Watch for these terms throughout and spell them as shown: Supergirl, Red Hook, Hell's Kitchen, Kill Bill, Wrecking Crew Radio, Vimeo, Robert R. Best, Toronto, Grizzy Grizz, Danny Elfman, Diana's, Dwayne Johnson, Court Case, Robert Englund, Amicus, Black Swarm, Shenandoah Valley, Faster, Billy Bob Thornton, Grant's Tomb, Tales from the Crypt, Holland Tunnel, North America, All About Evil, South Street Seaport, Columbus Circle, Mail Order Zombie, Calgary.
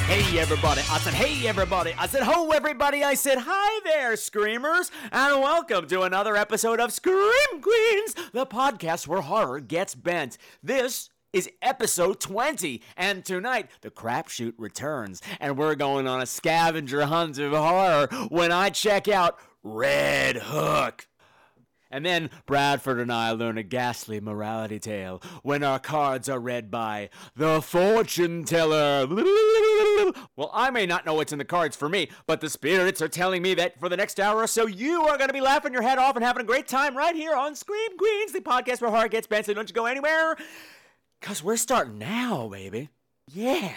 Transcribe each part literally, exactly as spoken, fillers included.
Hey everybody, I said hey everybody, I said ho everybody, I said hi there Screamers, and welcome to another episode of Scream Queens, the podcast where horror gets bent. This is episode twenty, and tonight the crapshoot returns, and we're going on a scavenger hunt of horror when I check out Red Hook. And then Bradford and I learn a ghastly morality tale when our cards are read by the fortune teller. Well, I may not know what's in the cards for me, but the spirits are telling me that for the next hour or so, you are going to be laughing your head off and having a great time right here on Scream Queens, the podcast where horror gets bent, so don't you go anywhere, because we're starting now, baby. Yeah.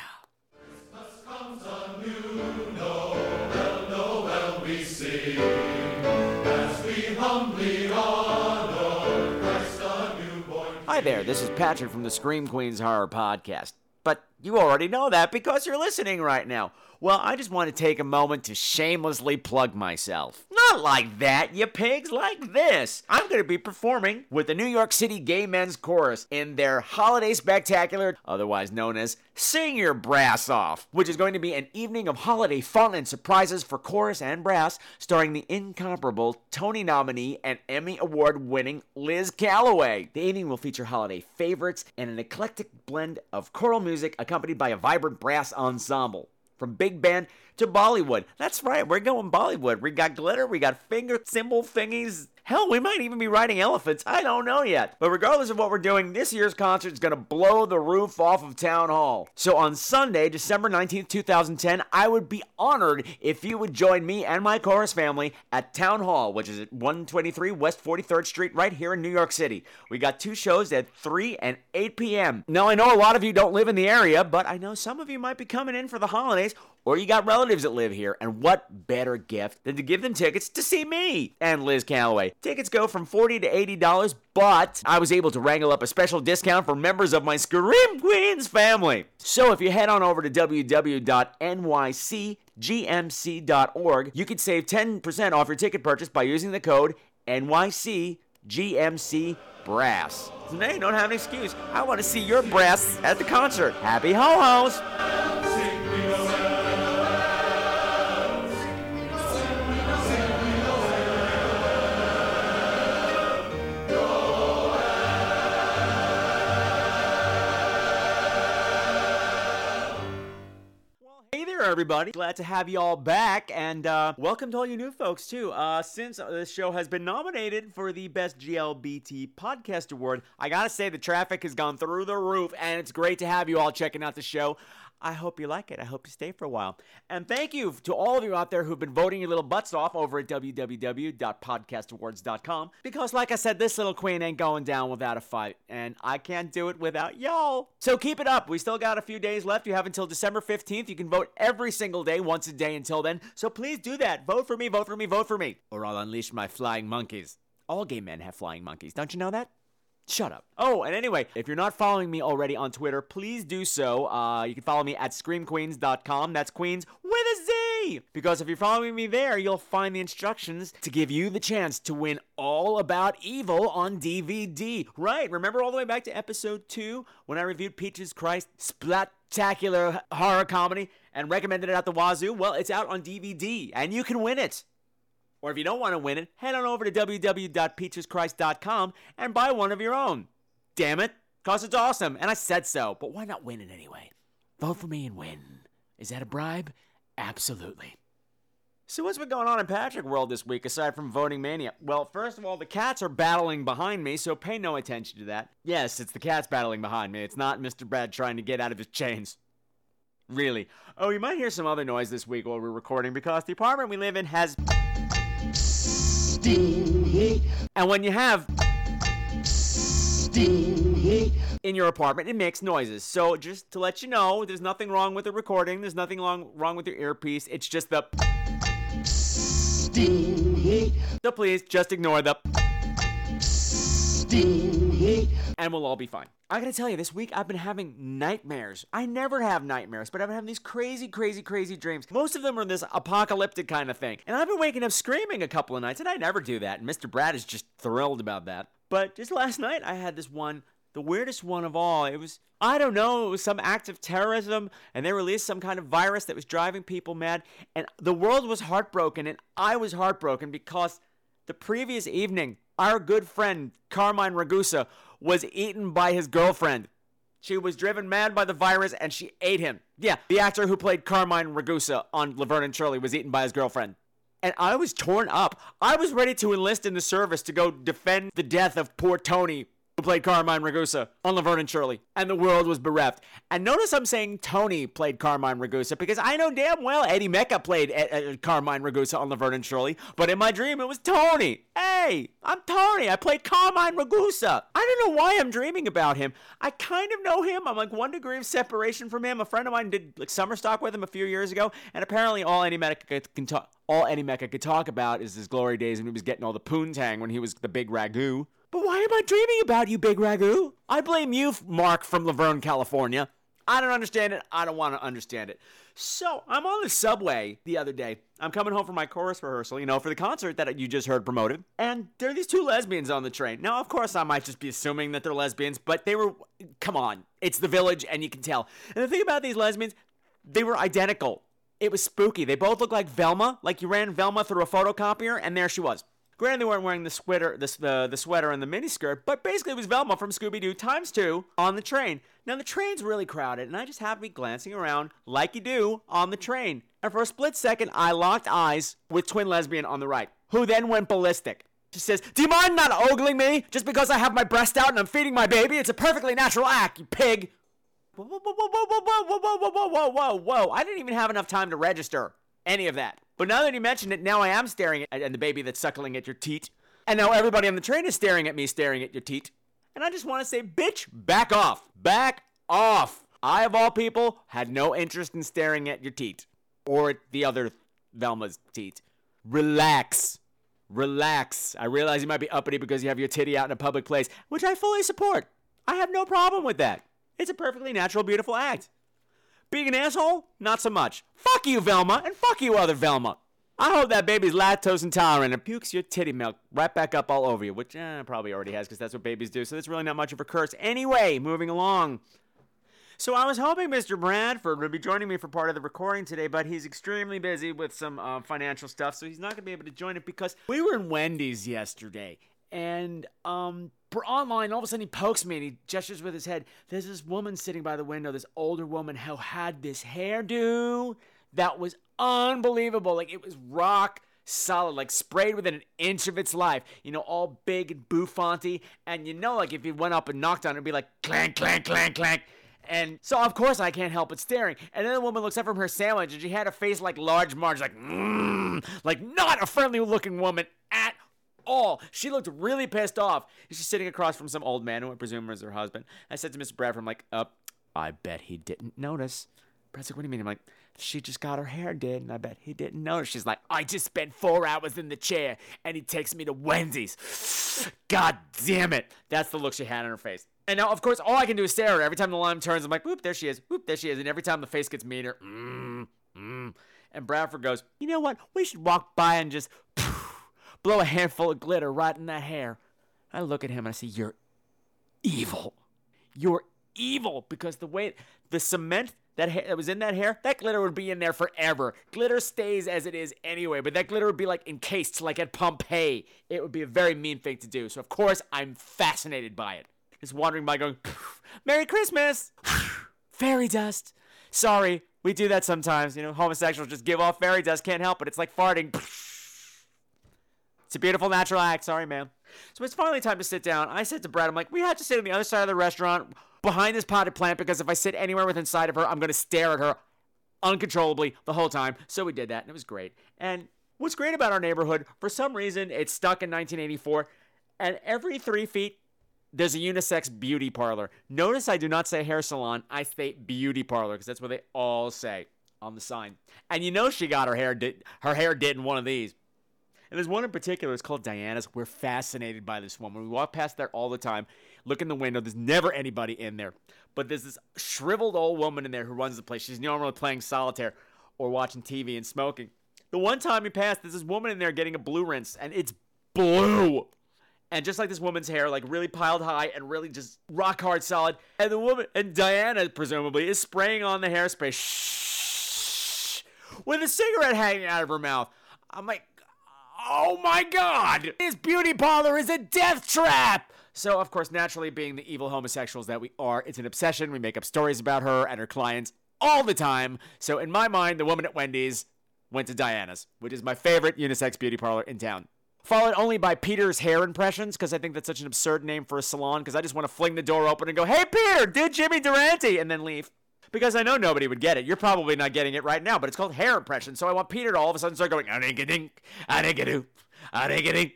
Christmas comes on you, no, well, no, well, we sing as we humbly honor Christ the newborn King. Hi there, this is Patrick from the Scream Queens Horror Podcast. But you already know that because you're listening right now. Well, I just want to take a moment to shamelessly plug myself. Not like that, you pigs, like this. I'm going to be performing with the New York City Gay Men's Chorus in their Holiday Spectacular, otherwise known as Sing Your Brass Off, which is going to be an evening of holiday fun and surprises for chorus and brass, starring the incomparable Tony nominee and Emmy Award-winning Liz Calloway. The evening will feature holiday favorites and an eclectic blend of choral music accompanied by a vibrant brass ensemble. From big band to Bollywood. That's right, we're going Bollywood. We got glitter, we got finger cymbal thingies. Hell, we might even be riding elephants. I don't know yet. But regardless of what we're doing, this year's concert is going to blow the roof off of Town Hall. So on Sunday, December nineteenth, twenty ten, I would be honored if you would join me and my chorus family at Town Hall, which is at one twenty-three West forty-third Street right here in New York City. We got two shows at three and eight p.m. Now, I know a lot of you don't live in the area, but I know some of you might be coming in for the holidays, or you got relatives that live here, and what better gift than to give them tickets to see me and Liz Calloway. Tickets go from forty dollars to eighty dollars, but I was able to wrangle up a special discount for members of my Scream Queens family. So if you head on over to w w w dot n y c g m c dot org, you can save ten percent off your ticket purchase by using the code N Y C G M C Brass. So now you don't have an excuse. I want to see your brass at the concert. Happy ho-hos! Everybody, glad to have you all back, and uh welcome to all you new folks too. Uh since this show has been nominated for the Best G L B T Podcast Award, I gotta say the traffic has gone through the roof, and it's great to have you all checking out the show. I hope you like it. I hope you stay for a while. And thank you to all of you out there who've been voting your little butts off over at w w w dot podcast awards dot com, because like I said, this little queen ain't going down without a fight, and I can't do it without y'all. So keep it up. We still got a few days left. You have until December fifteenth. You can vote every single day, once a day until then. So please do that. Vote for me, vote for me, vote for me, or I'll unleash my flying monkeys. All gay men have flying monkeys. Don't you know that? Shut up. Oh, and anyway, if you're not following me already on Twitter, please do so. Uh, you can follow me at scream queens dot com. That's Queens with a Z. Because if you're following me there, you'll find the instructions to give you the chance to win All About Evil on D V D. Right, remember all the way back to episode two when I reviewed Peach's Christ Splat-tacular horror comedy and recommended it at the wazoo? Well, it's out on D V D, and you can win it. Or if you don't want to win it, head on over to w w w dot peaches christ dot com and buy one of your own. Damn it, because it's awesome, and I said so, but why not win it anyway? Vote for me and win. Is that a bribe? Absolutely. So what's been going on in Patrick World this week, aside from voting mania? Well, first of all, the cats are battling behind me, so pay no attention to that. Yes, it's the cats battling behind me. It's not Mister Brad trying to get out of his chains. Really. Oh, you might hear some other noise this week while we're recording, because the apartment we live in has... And when you have in your apartment, it makes noises. So just to let you know, there's nothing wrong with the recording. There's nothing wrong wrong with your earpiece. It's just the Steamy. So please just ignore the steamy, and we'll all be fine. I gotta tell you, this week I've been having nightmares. I never have nightmares, but I've been having these crazy, crazy, crazy dreams. Most of them are this apocalyptic kind of thing. And I've been waking up screaming a couple of nights, and I never do that. And Mister Brad is just thrilled about that. But just last night, I had this one, the weirdest one of all. It was, I don't know, it was some act of terrorism, and they released some kind of virus that was driving people mad. And the world was heartbroken, and I was heartbroken because the previous evening, our good friend, Carmine Ragusa, was eaten by his girlfriend. She was driven mad by the virus, and she ate him. Yeah, the actor who played Carmine Ragusa on Laverne and Shirley was eaten by his girlfriend. And I was torn up. I was ready to enlist in the service to go defend the death of poor Tony, who played Carmine Ragusa on Laverne and Shirley. And the world was bereft. And notice I'm saying Tony played Carmine Ragusa, because I know damn well Eddie Mecca played e- e- Carmine Ragusa on Laverne and Shirley. But in my dream, it was Tony. Hey, I'm Tony. I played Carmine Ragusa. I don't know why I'm dreaming about him. I kind of know him. I'm like one degree of separation from him. A friend of mine did like summer stock with him a few years ago. And apparently all Eddie Mecca can talk... All Eddie Mecca could talk about is his glory days when he was getting all the poontang when he was the big ragu. But why am I dreaming about you, big ragu? I blame you, Mark, from Laverne, California. I don't understand it. I don't want to understand it. So I'm on the subway the other day. I'm coming home from my chorus rehearsal, you know, for the concert that you just heard promoted. And there are these two lesbians on the train. Now, of course, I might just be assuming that they're lesbians, but they were, come on, it's the village and you can tell. And the thing about these lesbians, they were identical. It was spooky. They both looked like Velma, like you ran Velma through a photocopier, and there she was. Granted, they weren't wearing the sweater, the, uh, the sweater and the miniskirt, but basically it was Velma from Scooby-Doo times two on the train. Now, the train's really crowded, and I just happened to be glancing around like you do on the train. And for a split second, I locked eyes with twin lesbian on the right, who then went ballistic. She says, "Do you mind not ogling me just because I have my breast out and I'm feeding my baby? It's a perfectly natural act, you pig." Whoa, whoa, whoa, whoa, whoa, whoa, whoa, whoa, whoa, whoa, whoa, whoa. I didn't even have enough time to register any of that. But now that you mentioned it, now I am staring at, at the baby that's suckling at your teat. And now everybody on the train is staring at me staring at your teat. And I just want to say, bitch, back off. Back off. I, of all people, had no interest in staring at your teat. Or at the other Velma's teat. Relax. Relax. I realize you might be uppity because you have your titty out in a public place, which I fully support. I have no problem with that. It's a perfectly natural, beautiful act. Being an asshole? Not so much. Fuck you, Velma, and fuck you, other Velma. I hope that baby's lactose intolerant and pukes your titty milk right back up all over you, which eh, probably already has because that's what babies do, so that's really not much of a curse. Anyway, moving along. So I was hoping Mister Bradford would be joining me for part of the recording today, but he's extremely busy with some uh, financial stuff, so he's not going to be able to join it because we were in Wendy's yesterday, and, um... we're online, all of a sudden he pokes me and he gestures with his head. There's this woman sitting by the window, this older woman who had this hairdo that was unbelievable. Like, it was rock solid, like sprayed within an inch of its life. You know, all big and bouffanty. And you know, like, if you went up and knocked on it, it'd be like clank, clank, clank, clank. And so, of course, I can't help but staring. And then the woman looks up from her sandwich and she had a face like Large Marge, like, mmm, like not a friendly-looking woman at all. She looked really pissed off. She's sitting across from some old man who I presume was her husband. I said to Mister Bradford, I'm like, uh, I bet he didn't notice. Brad's like, what do you mean? I'm like, she just got her hair did, and I bet he didn't notice. She's like, I just spent four hours in the chair, and he takes me to Wendy's. God damn it. That's the look she had on her face. And now, of course, all I can do is stare at her. Every time the line turns, I'm like, whoop, there she is. Whoop, there she is. And every time the face gets meaner, mmm, mmm. And Bradford goes, you know what? We should walk by and just... blow a handful of glitter right in that hair. I look at him and I say, you're evil. You're evil because the way, the cement that, ha- that was in that hair, that glitter would be in there forever. Glitter stays as it is anyway, but that glitter would be like encased, like at Pompeii. It would be a very mean thing to do. So, of course, I'm fascinated by it. Just wandering by going, Merry Christmas. Fairy dust. Sorry, we do that sometimes. You know, homosexuals just give off fairy dust. Can't help it. It's like farting. It's a beautiful natural act. Sorry, ma'am. So it's finally time to sit down. I said to Brad, I'm like, we have to sit on the other side of the restaurant behind this potted plant because if I sit anywhere within sight of her, I'm going to stare at her uncontrollably the whole time. So we did that, and it was great. And what's great about our neighborhood, for some reason, it's stuck in nineteen eighty-four, and every three feet, there's a unisex beauty parlor. Notice I do not say hair salon. I say beauty parlor because that's what they all say on the sign. And you know she got her hair did her hair did in one of these. And there's one in particular. It's called Diana's. We're fascinated by this one. We walk past there all the time, look in the window. There's never anybody in there. But there's this shriveled old woman in there who runs the place. She's normally playing solitaire or watching T V and smoking. The one time we passed, there's this woman in there getting a blue rinse, and it's blue. And just like this woman's hair, like really piled high and really just rock hard solid. And the woman, and Diana presumably, is spraying on the hairspray. Shh, with a cigarette hanging out of her mouth. I'm like, oh my God. This beauty parlor is a death trap. So, of course, naturally, being the evil homosexuals that we are, it's an obsession. We make up stories about her and her clients all the time. So, in my mind, the woman at Wendy's went to Diana's, which is my favorite unisex beauty parlor in town. Followed only by Peter's Hair Impressions, because I think that's such an absurd name for a salon, because I just want to fling the door open and go, hey, Peter, do Jimmy Durante, and then leave. Because I know nobody would get it. You're probably not getting it right now, but it's called Hair Impressions, so I want Peter to all of a sudden start going, a-dink-a-dink, a-dink-a-doo, a-dink-a-dink,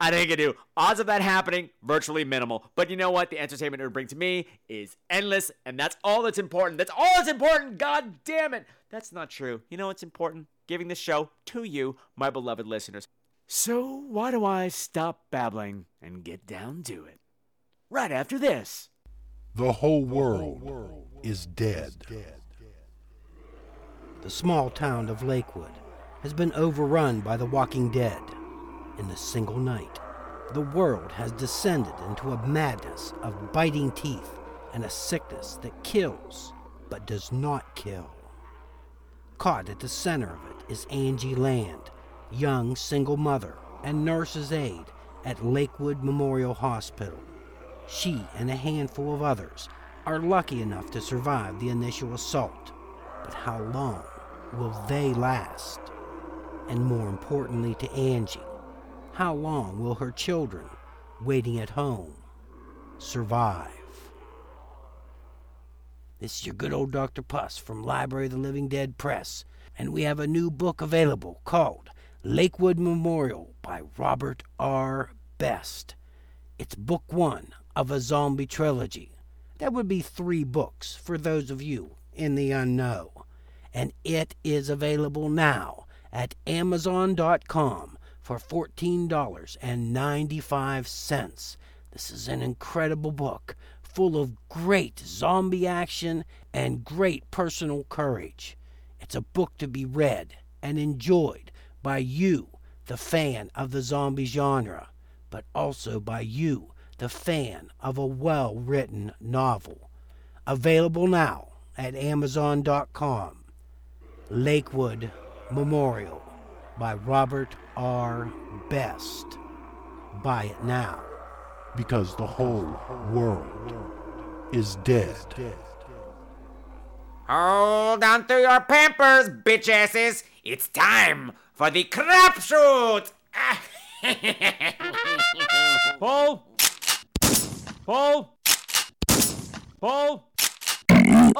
a-dink-a-doo. Odds of that happening, virtually minimal. But you know what? The entertainment it would bring to me is endless, and that's all that's important. That's all that's important. God damn it. That's not true. You know what's important? Giving this show to you, my beloved listeners. So why do I stop babbling and get down to it? Right after this. The whole world is dead. The small town of Lakewood has been overrun by the walking dead. In a single night, the world has descended into a madness of biting teeth and a sickness that kills but does not kill. Caught at the center of it is Angie Land, young single mother and nurse's aide at Lakewood Memorial Hospital. She and a handful of others are lucky enough to survive the initial assault, but how long will they last? And more importantly to Angie, how long will her children, waiting at home, survive? This is your good old Doctor Puss from Library of the Living Dead Press, and we have a new book available called Lakewood Memorial by Robert R. Best. It's book one of a zombie trilogy. That would be three books for those of you in the unknown. And it is available now at Amazon dot com for fourteen dollars and ninety-five cents. This is an incredible book full of great zombie action and great personal courage. It's a book to be read and enjoyed by you, the fan of the zombie genre, but also by you, the fan of a well-written novel. Available now at Amazon dot com. Lakewood Memorial by Robert R. Best. Buy it now. Because the whole world is dead. Hold on to your pampers, bitch asses. It's time for the crap shoot! Paul! Paul! Paul!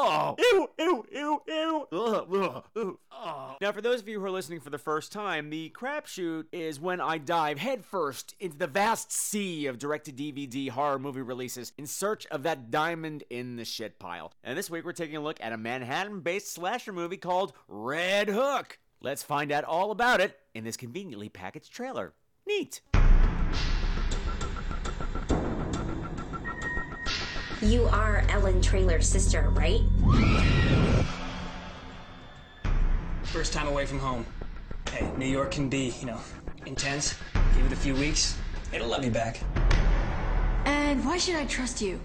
Oh! Ew! Ew! Ew! Ew! Ugh, ugh, ew. Oh. Now, for those of you who are listening for the first time, the crapshoot is when I dive headfirst into the vast sea of direct-to-D V D horror movie releases in search of that diamond in the shit pile. And this week, we're taking a look at a Manhattan-based slasher movie called Red Hook. Let's find out all about it in this conveniently packaged trailer. Neat. You are Ellen Traylor's sister, right? First time away from home. Hey, New York can be, you know, intense. Give it a few weeks, it'll love you back. And why should I trust you?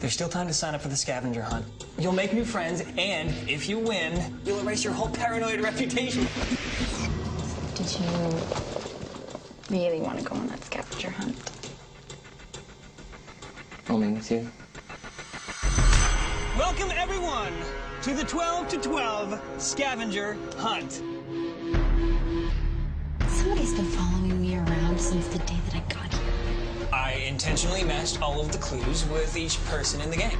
There's still time to sign up for the scavenger hunt. You'll make new friends, and if you win, you'll erase your whole paranoid reputation. Did you really want to go on that scavenger hunt? I'll make it too. Welcome, everyone, to the twelve to twelve scavenger hunt. Somebody's been following me around since the day that I got here. I intentionally matched all of the clues with each person in the game.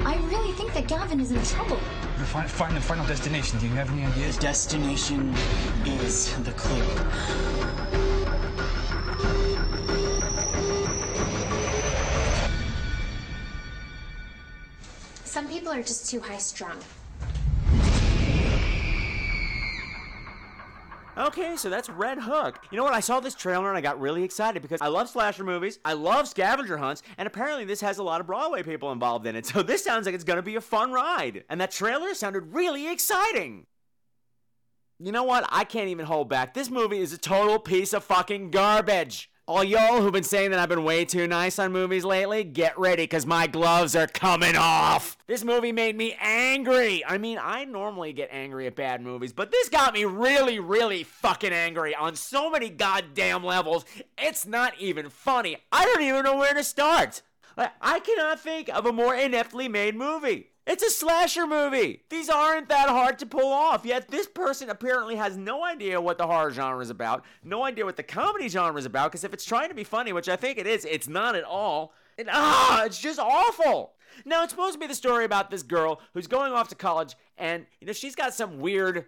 I really think that Gavin is in trouble. You're fi- find the final destination. Do you have any ideas? The destination is the clue. Some people are just too high strung. Okay, so that's Red Hook. You know what? I saw this trailer and I got really excited because I love slasher movies, I love scavenger hunts, and apparently this has a lot of Broadway people involved in it, so this sounds like it's gonna be a fun ride. And that trailer sounded really exciting. You know what? I can't even hold back. This movie is a total piece of fucking garbage. All y'all who've been saying that I've been way too nice on movies lately, get ready, because my gloves are coming off. This movie made me angry. I mean, I normally get angry at bad movies, but this got me really, really fucking angry on so many goddamn levels. It's not even funny. I don't even know where to start. I cannot think of a more ineptly made movie. It's a slasher movie. These aren't that hard to pull off, yet this person apparently has no idea what the horror genre is about, no idea what the comedy genre is about, because if it's trying to be funny, which I think it is, it's not at all. And, ah, it's just awful. Now, it's supposed to be the story about this girl who's going off to college, and, you know, she's got some weird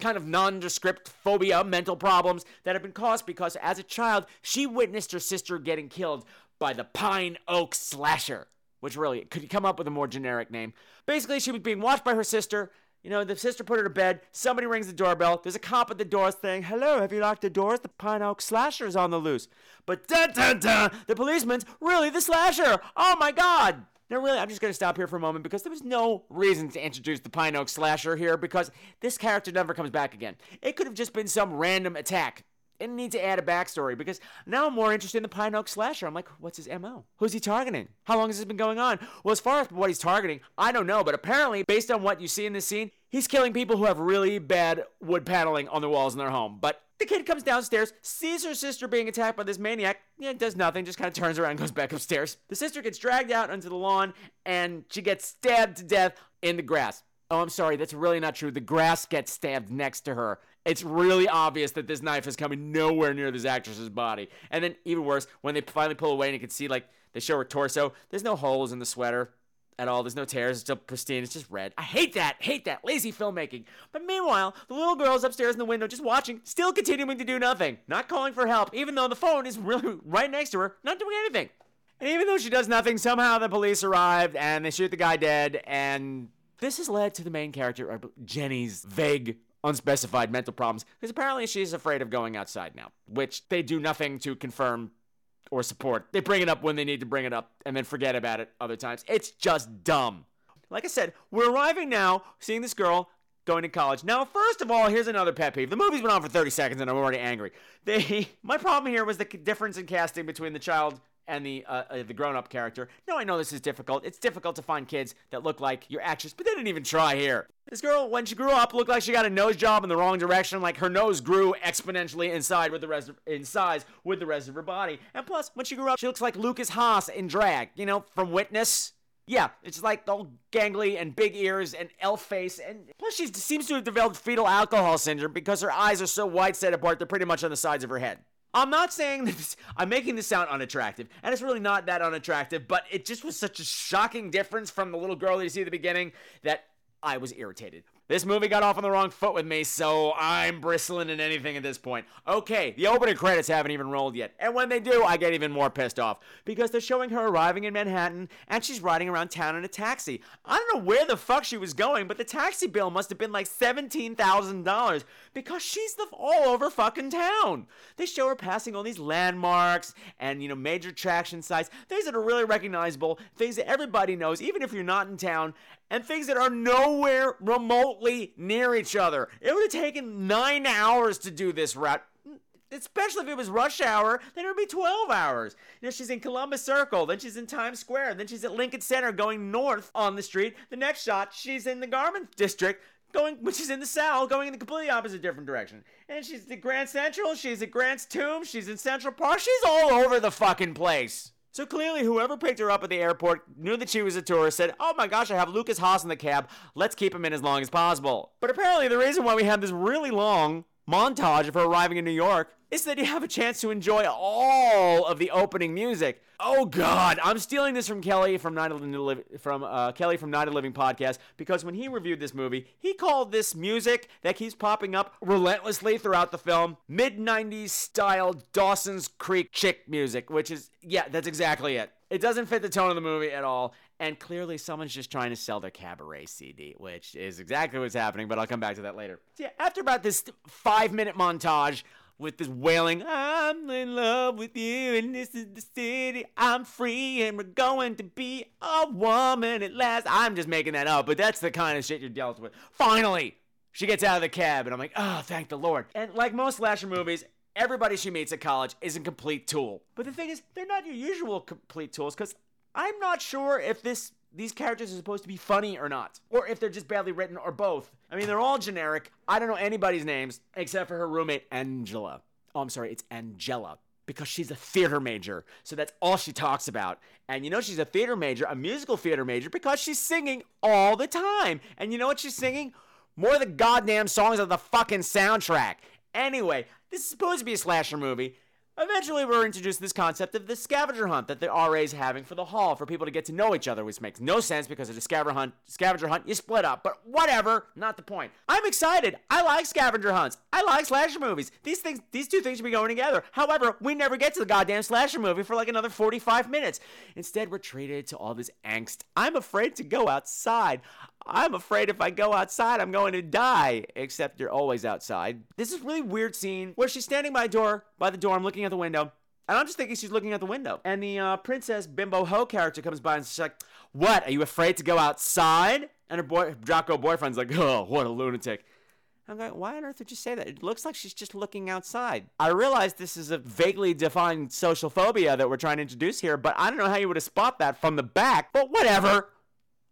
kind of nondescript phobia, mental problems that have been caused because, as a child, she witnessed her sister getting killed by the Pine Oak Slasher. Which really, could you come up with a more generic name? Basically, she was being watched by her sister. You know, the sister put her to bed. Somebody rings the doorbell. There's a cop at the door saying, "Hello, have you locked the doors? The Pine Oak Slasher's on the loose." But dun-dun-dun, the policeman's really the slasher. Oh, my God. Now, really, I'm just going to stop here for a moment because there was no reason to introduce the Pine Oak Slasher here because this character never comes back again. It could have just been some random attack. It needs to add a backstory because now I'm more interested in the Pine Oak Slasher. I'm like, what's his M O? Who's he targeting? How long has this been going on? Well, as far as what he's targeting, I don't know. But apparently, based on what you see in this scene, he's killing people who have really bad wood paneling on the walls in their home. But the kid comes downstairs, sees her sister being attacked by this maniac, yeah, does nothing, just kind of turns around and goes back upstairs. The sister gets dragged out onto the lawn, and she gets stabbed to death in the grass. Oh, I'm sorry, that's really not true. The grass gets stabbed next to her. It's really obvious that this knife is coming nowhere near this actress's body. And then even worse, when they finally pull away and you can see, like, they show her torso, there's no holes in the sweater at all. There's no tears. It's still pristine. It's just red. I hate that. Hate that. Lazy filmmaking. But meanwhile, the little girl's upstairs in the window just watching, still continuing to do nothing, not calling for help, even though the phone is really right next to her, not doing anything. And even though she does nothing, somehow the police arrived and they shoot the guy dead. And this has led to the main character, Jenny's vague, unspecified mental problems, because apparently she's afraid of going outside now, which they do nothing to confirm or support. They bring it up when they need to bring it up and then forget about it other times. It's just dumb. Like I said, we're arriving now, seeing this girl going to college. Now, first of all, here's another pet peeve. The movie's been on for thirty seconds and I'm already angry. They, my problem here was the difference in casting between the child and the uh, uh, the grown-up character. No, I know this is difficult. It's difficult to find kids that look like your actress, but they didn't even try here. This girl, when she grew up, looked like she got a nose job in the wrong direction. Like, her nose grew exponentially inside with the rest of, in size with the rest of her body. And plus, when she grew up, she looks like Lucas Haas in drag, you know, from Witness. Yeah, it's like all gangly and big ears and elf face. And plus, she seems to have developed fetal alcohol syndrome because her eyes are so wide set apart, they're pretty much on the sides of her head. I'm not saying that this, I'm making this sound unattractive, and it's really not that unattractive, but it just was such a shocking difference from the little girl that you see at the beginning that I was irritated. This movie got off on the wrong foot with me, so I'm bristling at anything at this point. Okay, the opening credits haven't even rolled yet, and when they do, I get even more pissed off, because they're showing her arriving in Manhattan, and she's riding around town in a taxi. I don't know where the fuck she was going, but the taxi bill must have been like seventeen thousand dollars, because she's the all over fucking town. They show her passing all these landmarks and, you know, major attraction sites, things that are really recognizable, things that everybody knows, even if you're not in town, and things that are nowhere remotely near each other. It would have taken nine hours to do this route, especially if it was rush hour. Then it would be twelve hours. You know, she's in Columbus Circle, then she's in Times Square, then she's at Lincoln Center going north on the street. The next shot, she's in the Garment District, going, which is in the South, going in the completely opposite different direction. And she's at Grand Central, she's at Grant's Tomb, she's in Central Park, she's all over the fucking place. So clearly, whoever picked her up at the airport knew that she was a tourist, said, "Oh my gosh, I have Lucas Haas in the cab. Let's keep him in as long as possible." But apparently, the reason why we have this really long montage of her arriving in New York is that you have a chance to enjoy all of the opening music. Oh God, I'm stealing this from Kelly from Night of the Living, from uh, Kelly from Night of the Living podcast, because when he reviewed this movie, he called this music that keeps popping up relentlessly throughout the film mid nineties style Dawson's Creek chick music, which is, yeah, that's exactly it. It doesn't fit the tone of the movie at all. And clearly someone's just trying to sell their Cabaret C D, which is exactly what's happening, but I'll come back to that later. So yeah, after about this five-minute montage with this wailing, I'm in love with you, and this is the city, I'm free, and we're going to be a woman at last. I'm just making that up, but that's the kind of shit you're dealt with. Finally, she gets out of the cab, and I'm like, oh, thank the Lord. And like most slasher movies, everybody she meets at college is a complete tool. But the thing is, they're not your usual complete tools, because I'm not sure if this these characters are supposed to be funny or not, or if they're just badly written, or both. I mean, they're all generic. I don't know anybody's names, except for her roommate, Angela. Oh, I'm sorry, it's Angela, because she's a theater major, so that's all she talks about. And you know she's a theater major, a musical theater major, because she's singing all the time. And you know what she's singing? More of the goddamn songs of the fucking soundtrack. Anyway, this is supposed to be a slasher movie. Eventually, we're introduced to this concept of the scavenger hunt that the R A is having for the hall, for people to get to know each other, which makes no sense because at a scavenger hunt, scavenger hunt, you split up. But whatever, not the point. I'm excited. I like scavenger hunts. I like slasher movies. These things, these two things should be going together. However, we never get to the goddamn slasher movie for like another forty-five minutes. Instead, we're treated to all this angst. I'm afraid to go outside. I'm afraid if I go outside, I'm going to die. Except you're always outside. This is a really weird scene where she's standing by, door, by the door. I'm looking at the window. And I'm just thinking she's looking at the window. And the uh, Princess Bimbo Ho character comes by and she's like, what, are you afraid to go outside? And her boy, Draco boyfriend's like, oh, what a lunatic. I'm like, why on earth would you say that? It looks like she's just looking outside. I realize this is a vaguely defined social phobia that we're trying to introduce here, but I don't know how you would have spot that from the back. But whatever.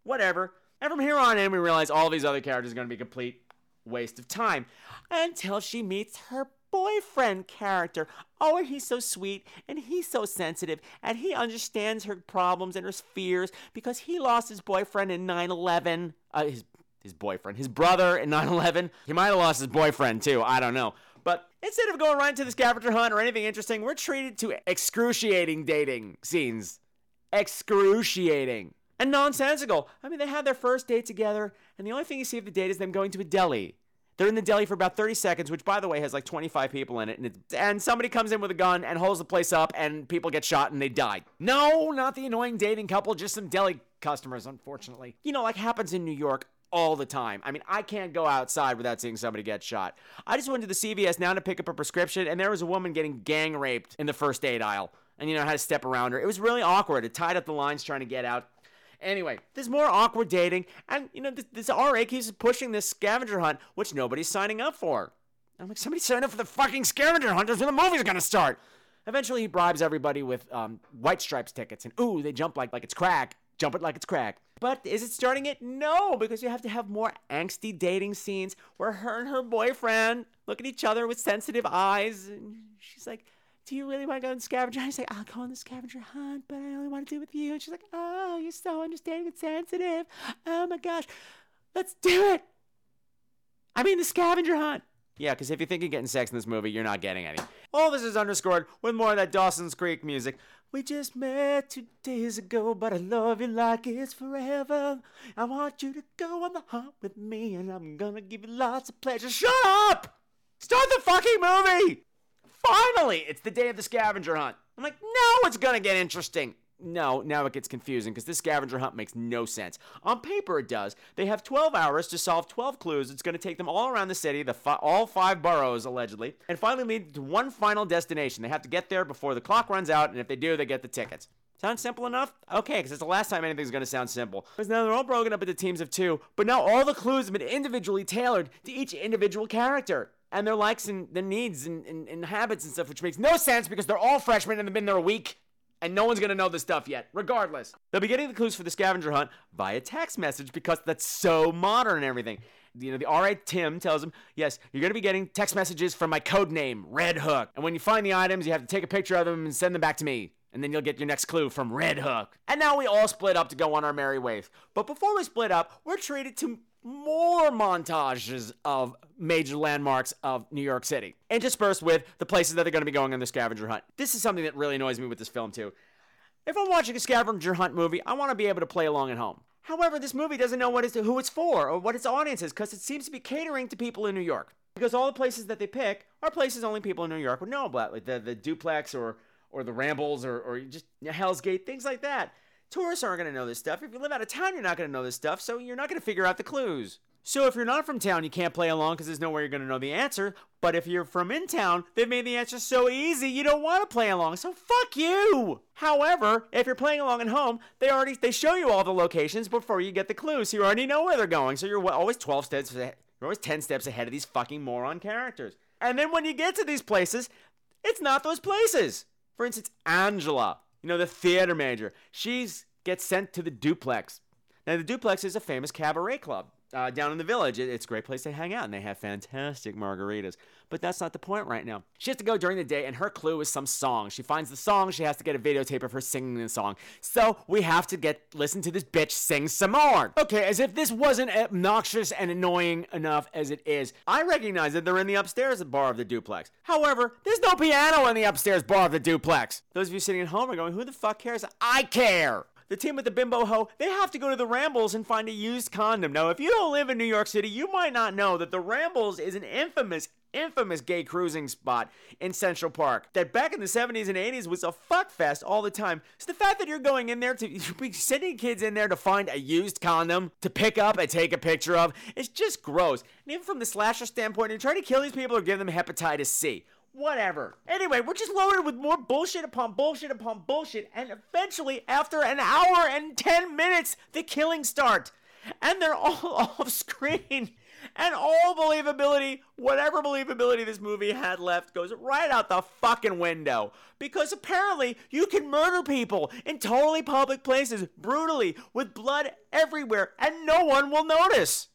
Whatever. And from here on in, we realize all these other characters are going to be a complete waste of time. Until she meets her boyfriend character. Oh, and he's so sweet, and he's so sensitive, and he understands her problems and her fears because he lost his boyfriend in nine eleven. Uh, his, his boyfriend. His brother in nine eleven. He might have lost his boyfriend, too. I don't know. But instead of going right into the scavenger hunt or anything interesting, we're treated to excruciating dating scenes. Excruciating. And nonsensical. I mean, they have their first date together, and the only thing you see of the date is them going to a deli. They're in the deli for about thirty seconds, which, by the way, has like twenty-five people in it, and, it's, and somebody comes in with a gun and holds the place up, and people get shot, and they die. No, not the annoying dating couple, just some deli customers, unfortunately. You know, like happens in New York all the time. I mean, I can't go outside without seeing somebody get shot. I just went to the C V S now to pick up a prescription, and there was a woman getting gang raped in the first aid aisle, and, you know, I had to step around her. It was really awkward. It tied up the lines trying to get out. Anyway, there's more awkward dating, and, you know, this, this R A keeps pushing this scavenger hunt, which nobody's signing up for. I'm like, somebody sign up for the fucking scavenger hunt, that's when the movie's gonna start! Eventually, he bribes everybody with, um, White Stripes tickets, and ooh, they jump like, like it's crack. Jump it like it's crack. But is it starting it? No, because you have to have more angsty dating scenes where her and her boyfriend look at each other with sensitive eyes, and she's like, do you really want to go on scavenger hunt? He's like, I'll go on the scavenger hunt, but I only want to do it with you. And she's like, oh, you're so understanding and sensitive. Oh, my gosh. Let's do it. I mean, the scavenger hunt. Yeah, because if you think you're getting sex in this movie, you're not getting any. All this is underscored with more of that Dawson's Creek music. We just met two days ago, but I love you like it's forever. I want you to go on the hunt with me, and I'm going to give you lots of pleasure. Shut up! Start the fucking movie! Finally, it's the day of the scavenger hunt. I'm like, no, it's gonna get interesting. No, now it gets confusing because this scavenger hunt makes no sense. On paper, it does. They have twelve hours to solve twelve clues. It's gonna take them all around the city, the fi- all five boroughs, allegedly, and finally lead to one final destination. They have to get there before the clock runs out, and if they do, they get the tickets. Sounds simple enough? Okay, because it's the last time anything's going to sound simple. Because now they're all broken up into teams of two, but now all the clues have been individually tailored to each individual character. And their likes and their needs and, and, and habits and stuff, which makes no sense because they're all freshmen and they've been there a week. And no one's going to know this stuff yet, regardless. They'll be getting the clues for the scavenger hunt via text message because that's so modern and everything. You know, the R A Tim tells him, yes, you're going to be getting text messages from my code name, Red Hook. And when you find the items, you have to take a picture of them and send them back to me. And then you'll get your next clue from Red Hook. And now we all split up to go on our merry ways. But before we split up, we're treated to more montages of major landmarks of New York City, interspersed with the places that they're going to be going on the scavenger hunt. This is something that really annoys me with this film, too. If I'm watching a scavenger hunt movie, I want to be able to play along at home. However, this movie doesn't know what it's, who it's for or what its audience is because it seems to be catering to people in New York. Because all the places that they pick are places only people in New York would know about, like the, the Duplex or, or the Rambles or, or just Hell's Gate, things like that. Tourists aren't going to know this stuff. If you live out of town, you're not going to know this stuff, so you're not going to figure out the clues. So if you're not from town, you can't play along because there's nowhere you're going to know the answer. But if you're from in town, they've made the answer so easy you don't want to play along. So fuck you! However, if you're playing along at home, they already they show you all the locations before you get the clues. So you already know where they're going. So you're always twelve steps ahead. You're always ten steps ahead of these fucking moron characters. And then when you get to these places, it's not those places. For instance, Angela, you know, the theater major, she gets sent to the Duplex. Now, the Duplex is a famous cabaret club. Uh, down in the village, it, it's a great place to hang out, and they have fantastic margaritas. But that's not the point right now. She has to go during the day, and her clue is some song. She finds the song. She has to get a videotape of her singing the song. So we have to get listen to this bitch sing some more. Okay, as if this wasn't obnoxious and annoying enough as it is. I recognize that they're in the upstairs bar of the Duplex. However, there's no piano in the upstairs bar of the Duplex. Those of you sitting at home are going, who the fuck cares? I care! The team with the bimbo hoe, they have to go to the Rambles and find a used condom. Now, if you don't live in New York City, you might not know that the Rambles is an infamous, infamous gay cruising spot in Central Park that back in the seventies and eighties was a fuck fest all the time. So the fact that you're going in there to be sending kids in there to find a used condom to pick up and take a picture of, it's just gross. And even from the slasher standpoint, you're trying to kill these people or give them hepatitis C. Whatever. Anyway, we're just loaded with more bullshit upon bullshit upon bullshit, and eventually, after an hour and ten minutes, the killings start. And they're all off screen. And all believability, whatever believability this movie had left, goes right out the fucking window. Because apparently, you can murder people in totally public places, brutally, with blood everywhere, and no one will notice.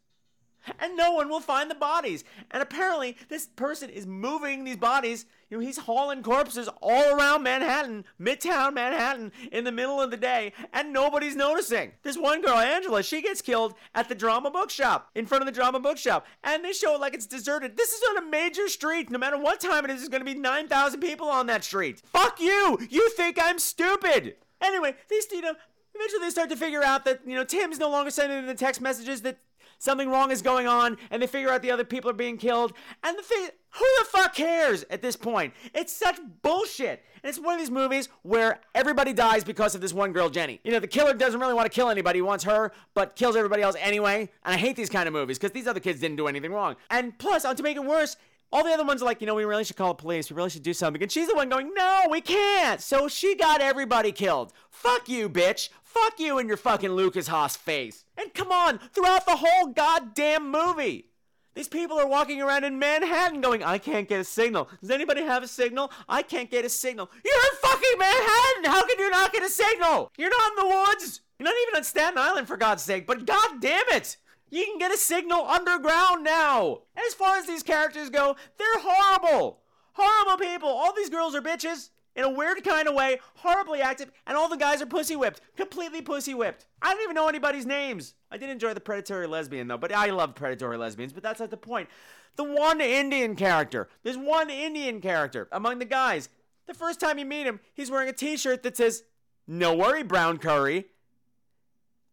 And no one will find the bodies. And apparently, this person is moving these bodies. You know, he's hauling corpses all around Manhattan, midtown Manhattan, in the middle of the day, and nobody's noticing. This one girl, Angela, she gets killed at the drama bookshop, in front of the drama bookshop, and they show it like it's deserted. This is on a major street. No matter what time it is, there's going to be nine thousand people on that street. Fuck you! You think I'm stupid! Anyway, these, you know, eventually they start to figure out that, you know, Tim's no longer sending in the text messages that something wrong is going on, and they figure out the other people are being killed, and the thing, who the fuck cares at this point? It's such bullshit, and it's one of these movies where everybody dies because of this one girl, Jenny. You know, the killer doesn't really want to kill anybody, he wants her, but kills everybody else anyway, and I hate these kind of movies, because these other kids didn't do anything wrong. And plus, to make it worse, all the other ones are like, you know, we really should call the police, we really should do something, and she's the one going, no, we can't, so she got everybody killed. Fuck you, bitch. Fuck you and your fucking Lucas Haas face. And come on, throughout the whole goddamn movie, these people are walking around in Manhattan going, I can't get a signal. Does anybody have a signal? I can't get a signal. You're in fucking Manhattan! How can you not get a signal? You're not in the woods. You're not even on Staten Island, for God's sake, but goddamn it! You can get a signal underground now. As far as these characters go, they're horrible. Horrible people. All these girls are bitches. In a weird kind of way, horribly active, and all the guys are pussy whipped. Completely pussy whipped. I don't even know anybody's names. I did enjoy the predatory lesbian, though, but I love predatory lesbians, but that's not the point. The one Indian character. There's one Indian character among the guys. The first time you meet him, he's wearing a t-shirt that says, no worry, brown curry.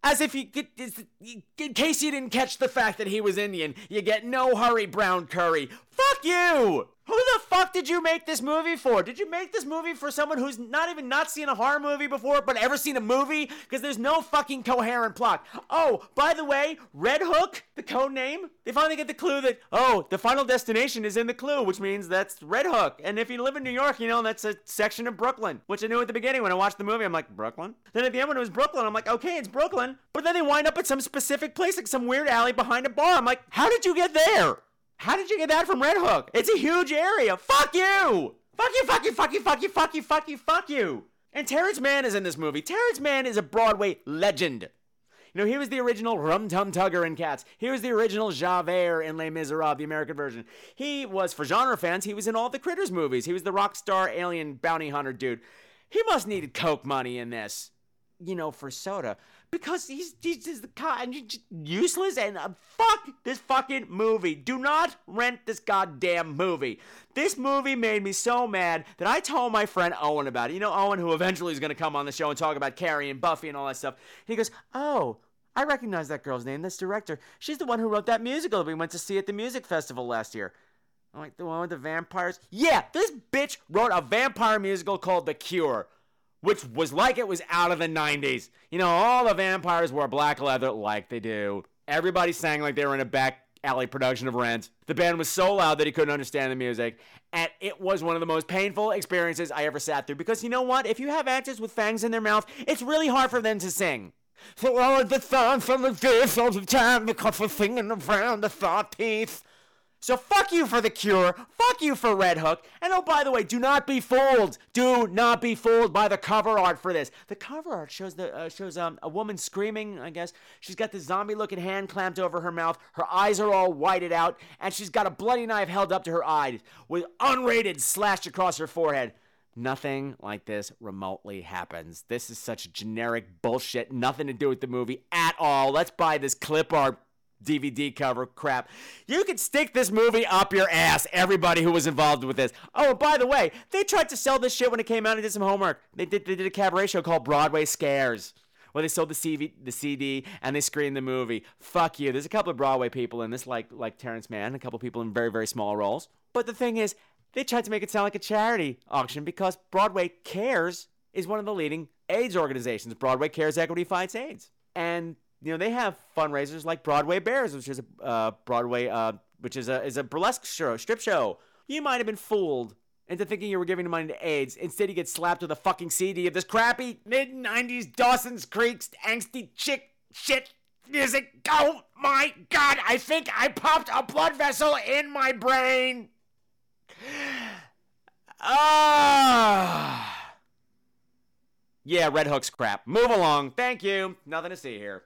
As if you get, in case you didn't catch the fact that he was Indian, you get no hurry, brown curry. Fuck you! Who the fuck did you make this movie for? Did you make this movie for someone who's not even not seen a horror movie before, but ever seen a movie? Because there's no fucking coherent plot. Oh, by the way, Red Hook, the code name, they finally get the clue that, oh, the final destination is in the clue, which means that's Red Hook. And if you live in New York, you know, that's a section of Brooklyn, which I knew at the beginning when I watched the movie. I'm like, Brooklyn? Then at the end when it was Brooklyn, I'm like, okay, it's Brooklyn. But then they wind up at some specific place, like some weird alley behind a bar. I'm like, how did you get there? How did you get that from Red Hook? It's a huge area. Fuck you! Fuck you, fuck you, fuck you, fuck you, fuck you, fuck you, fuck you. And Terrence Mann is in this movie. Terrence Mann is a Broadway legend. You know, he was the original Rum Tum Tugger in Cats. He was the original Javert in Les Miserables, the American version. He was, for genre fans, he was in all the Critters movies. He was the rock star alien bounty hunter dude. He must needed coke money in this. You know, for soda. Because he's, he's just the kind useless and uh, fuck this fucking movie. Do not rent this goddamn movie. This movie made me so mad that I told my friend Owen about it. You know, Owen, who eventually is going to come on the show and talk about Carrie and Buffy and all that stuff. He goes, oh, I recognize that girl's name, this director. She's the one who wrote that musical that we went to see at the music festival last year. I'm like, the one with the vampires? Yeah, this bitch wrote a vampire musical called The Cure. which was like it was out of the nineties. You know, all the vampires wore black leather like they do. Everybody sang like they were in a back alley production of Rent. The band was so loud that he couldn't understand the music, and it was one of the most painful experiences I ever sat through, because you know what? If you have actors with fangs in their mouth, it's really hard for them to sing. So all of the thoughts from the days all the time, because we're singing around the thought piece. So fuck you for The Cure, fuck you for Red Hook, and oh, by the way, do not be fooled, do not be fooled by the cover art for this. The cover art shows the uh, shows um a woman screaming, I guess. She's got the zombie-looking hand clamped over her mouth, her eyes are all whited out, and she's got a bloody knife held up to her eyes with unrated slashed across her forehead. Nothing like this remotely happens. This is such generic bullshit, nothing to do with the movie at all. Let's buy this clip art D V D cover crap. You could stick this movie up your ass, everybody who was involved with this. Oh, by the way, they tried to sell this shit when it came out and did some homework. They did they did a cabaret show called Broadway Scares, where they sold the C V, the C D and they screened the movie. Fuck you. There's a couple of Broadway people in this, like like Terrence Mann, a couple of people in very, very small roles. But the thing is, they tried to make it sound like a charity auction because Broadway Cares is one of the leading AIDS organizations. Broadway Cares Equity Fights AIDS. And you know, they have fundraisers like Broadway Bears, which is a uh, Broadway, uh, which is a is a burlesque show, strip show. You might have been fooled into thinking you were giving money to AIDS. Instead, you get slapped with a fucking C D of this crappy mid nineties Dawson's Creek angsty chick shit music. Oh my God! I think I popped a blood vessel in my brain. Ah. Uh, yeah, Red Hook's crap. Move along. Thank you. Nothing to see here.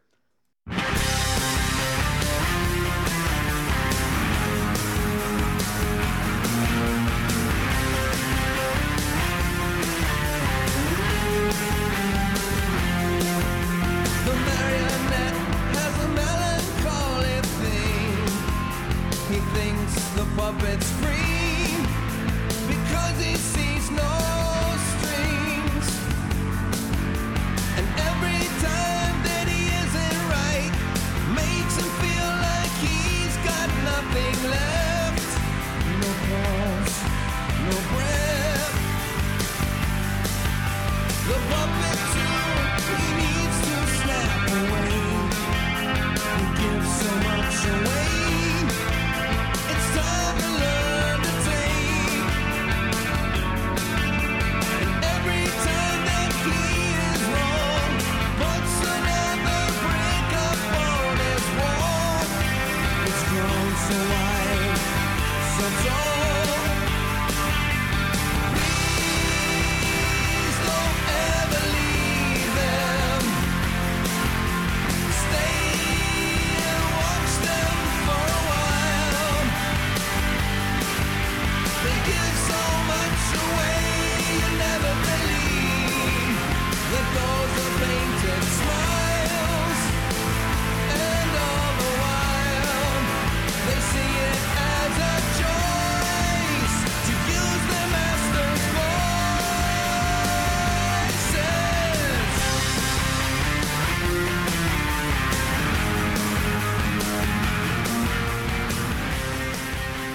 Puppets free because he sees no strings, and every time that he isn't right makes him feel like he's got nothing left. No pulse, no breath. The puppet too, he needs to snap away. He gives so much away.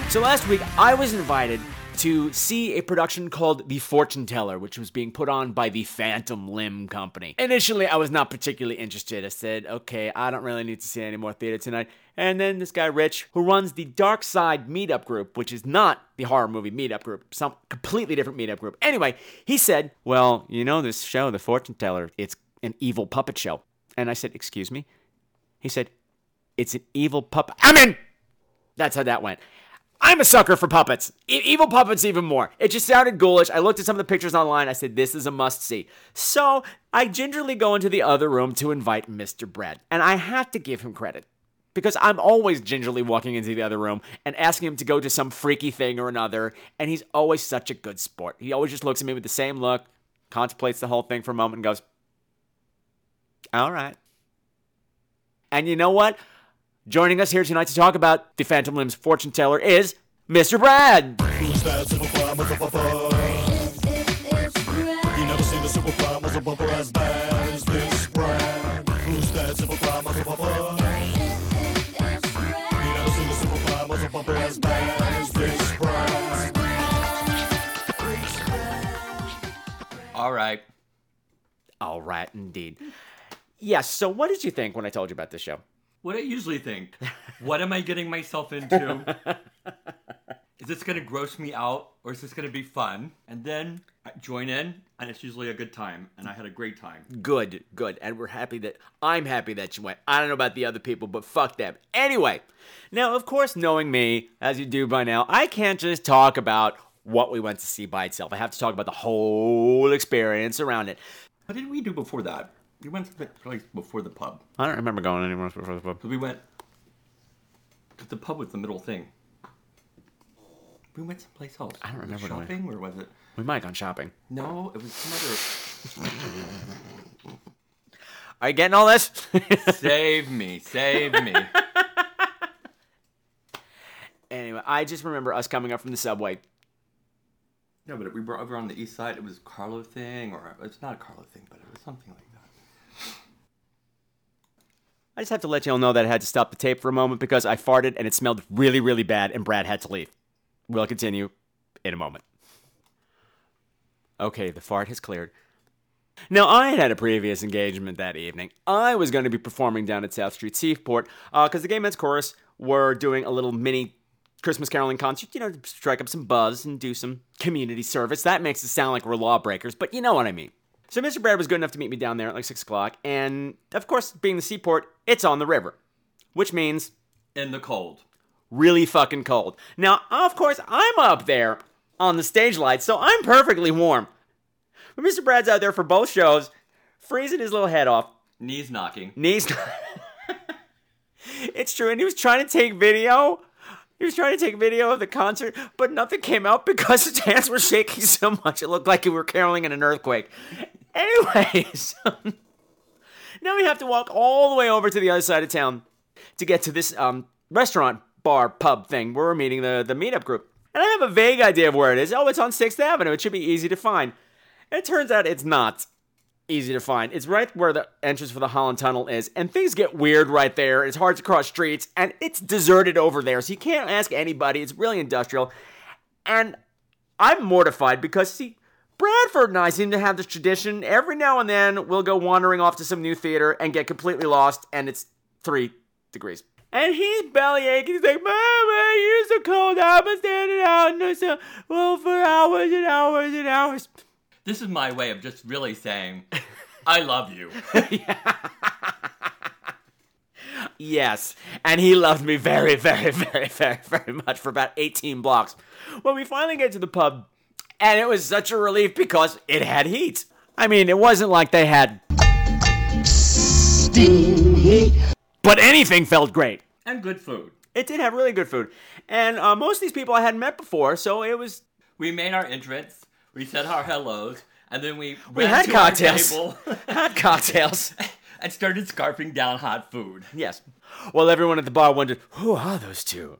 So last week, I was invited to see a production called The Fortune Teller, which was being put on by the Phantom Limb Company. Initially, I was not particularly interested. I said, okay, I don't really need to see any more theater tonight. And then this guy, Rich, who runs the Dark Side Meetup Group, which is not the horror movie meetup group, some completely different meetup group. Anyway, he said, well, you know this show, The Fortune Teller, it's an evil puppet show. And I said, excuse me? He said, it's an evil puppet. I'm in! That's how that went. I'm a sucker for puppets. E- evil puppets even more. It just sounded ghoulish. I looked at some of the pictures online. I said, this is a must-see. So I gingerly go into the other room to invite Mister Brad. And I have to give him credit, because I'm always gingerly walking into the other room and asking him to go to some freaky thing or another. And he's always such a good sport. He always just looks at me with the same look, contemplates the whole thing for a moment and goes, all right. And you know what? Joining us here tonight to talk about The Phantom Limb's Fortune Teller is Mister Brad. All right. All right, indeed. Yes. Yeah, so what did you think when I told you about this show? What I usually think. What am I getting myself into? Is this going to gross me out, or is this going to be fun? And then I join in, and it's usually a good time, and I had a great time. Good, good. And we're happy that, I'm happy that you went. I don't know about the other people, but fuck them. Anyway, now, of course, knowing me, as you do by now, I can't just talk about what we went to see by itself. I have to talk about the whole experience around it. What did we do before that? We went to the place before the pub. I don't remember going anywhere before the pub. We went to the pub with the middle thing. We went someplace else. I don't remember. Shopping, or was it? We might have gone shopping. No, it was some other... Are you getting all this? Save me. Save me. Anyway, I just remember us coming up from the subway. No, but we were over on the east side. It was a Carlo thing, or... It's not a Carlo thing, but it was something like that. I just have to let you all know that I had to stop the tape for a moment because I farted and it smelled really, really bad and Brad had to leave. We'll continue in a moment. Okay, the fart has cleared. Now, I had had a previous engagement that evening. I was going to be performing down at South Street Seaport because uh, the Gay Men's Chorus were doing a little mini Christmas caroling concert, you know, to strike up some buzz and do some community service. That makes it sound like we're lawbreakers, but you know what I mean. So Mister Brad was good enough to meet me down there at like six o'clock, and of course, being the Seaport, it's on the river, which means... in the cold. Really fucking cold. Now, of course, I'm up there on the stage lights, so I'm perfectly warm. But Mister Brad's out there for both shows, freezing his little head off. Knees knocking. Knees knocking. It's true, and he was trying to take video. He was trying to take video of the concert, but nothing came out because his hands were shaking so much it looked like we were caroling in an earthquake. Anyways, now we have to walk all the way over to the other side of town to get to this um restaurant bar, pub thing where we're meeting the, the meetup group. And I have a vague idea of where it is. Oh, it's on sixth avenue. It should be easy to find. And it turns out it's not easy to find. It's right where the entrance for the Holland Tunnel is. And things get weird right there. It's hard to cross streets. And it's deserted over there. So you can't ask anybody. It's really industrial. And I'm mortified because, see, Bradford and I seem to have this tradition. Every now and then, we'll go wandering off to some new theater and get completely lost. And it's three degrees. And he's bellyaching. He's like, Mama, you're so cold. I've been standing out in the sun well, for hours and hours and hours. This is my way of just really saying, I love you. Yes. And he loved me very, very, very, very, very much for about eighteen blocks. When we finally get to the pub, and it was such a relief because it had heat. I mean, it wasn't like they had steam heat. But anything felt great. And good food. It did have really good food. And uh, most of these people I hadn't met before, so it was... We made our entrance, we said our hellos, and then we... We had cocktails. Had cocktails. And started scarfing down hot food. Yes. Well, everyone at the bar wondered, who are those two?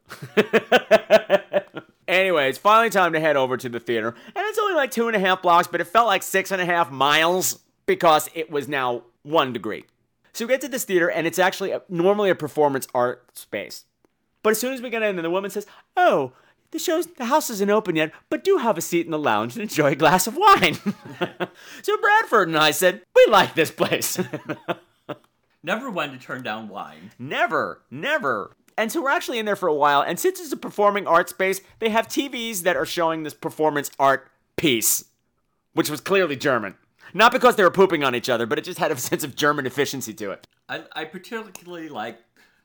Anyway, it's finally time to head over to the theater. And it's only like two and a half blocks, but it felt like six and a half miles because it was now one degree. So we get to this theater, and it's actually a, normally a performance art space. But as soon as we get in, the woman says, oh, the show's the house isn't open yet, but do have a seat in the lounge and enjoy a glass of wine. So Bradford and I said, we like this place. Never one to turn down wine. Never, never. And so we're actually in there for a while, and since it's a performing art space, they have T Vs that are showing this performance art piece, which was clearly German. Not because they were pooping on each other, but it just had a sense of German efficiency to it. I, I particularly like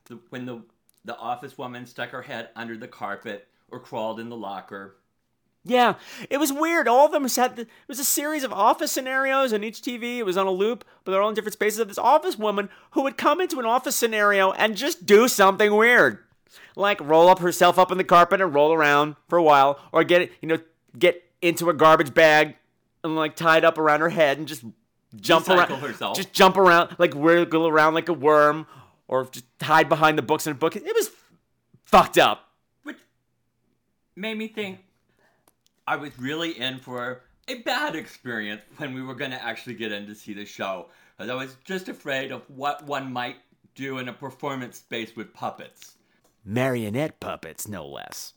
the, when the the office woman stuck her head under the carpet or crawled in the locker. Yeah, it was weird. All of them had the, it was a series of office scenarios on each T V. It was on a loop, but they're all in different spaces of this office woman who would come into an office scenario and just do something weird, like roll up herself up in the carpet and roll around for a while, or get you know get into a garbage bag. And like tied up around her head and just jump Recycle around, herself. just jump around, like wiggle around like a worm, or just hide behind the books in a book. It was fucked up, which made me think I was really in for a bad experience when we were going to actually get in to see the show, because I was just afraid of what one might do in a performance space with puppets, marionette puppets, no less.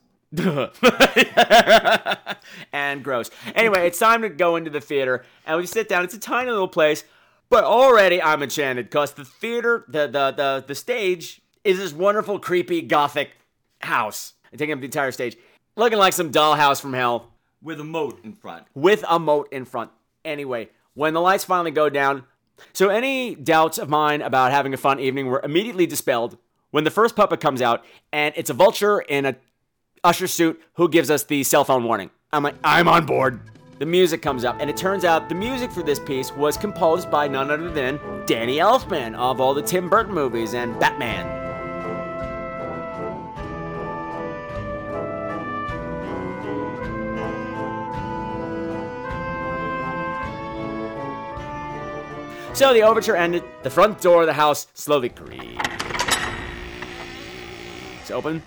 And gross. Anyway, it's time to go into the theater, and we sit down. It's a tiny little place But already I'm enchanted because the theater, the, the, the, the stage is this wonderful, creepy, gothic house. I'm taking up the entire stage. Looking like some dollhouse from hell. With a moat in front. With a moat in front. Anyway, when the lights finally go down, so any doubts of mine about having a fun evening were immediately dispelled when the first puppet comes out, and it's a vulture in a usher suit who gives us the cell phone warning. I'm like, I'm on board. The music comes up, and it turns out the music for this piece was composed by none other than Danny Elfman of all the Tim Burton movies and Batman. So the overture ended, the front door of the house slowly creaks. It's open,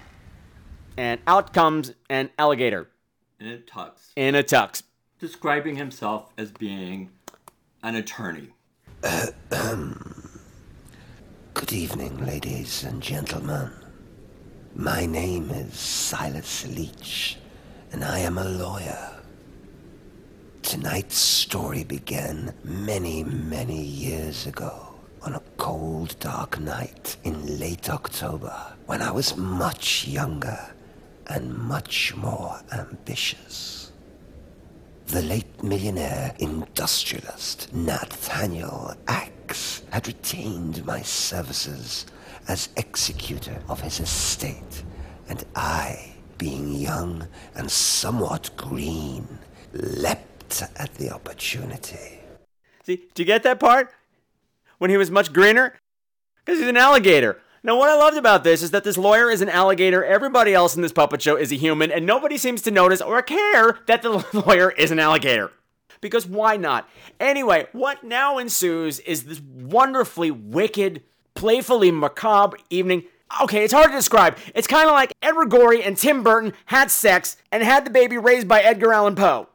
and out comes an alligator. In a tux. In a tux. Describing himself as being an attorney. Uh, um, good evening, ladies and gentlemen. My name is Silas Leach, and I am a lawyer. Tonight's story began many, many years ago on a cold, dark night in late October when I was much younger and much more ambitious. The late millionaire industrialist Nathaniel Axe had retained my services as executor of his estate, and I, being young and somewhat green, leapt at the opportunity. See, do you get that part? When he was much greener? Because he's an alligator. Now, what I loved about this is that this lawyer is an alligator, everybody else in this puppet show is a human, and nobody seems to notice or care that the lawyer is an alligator. Because why not? Anyway, what now ensues is this wonderfully wicked, playfully macabre evening. Okay, it's hard to describe. It's kind of like Edward Gorey and Tim Burton had sex and had the baby raised by Edgar Allan Poe.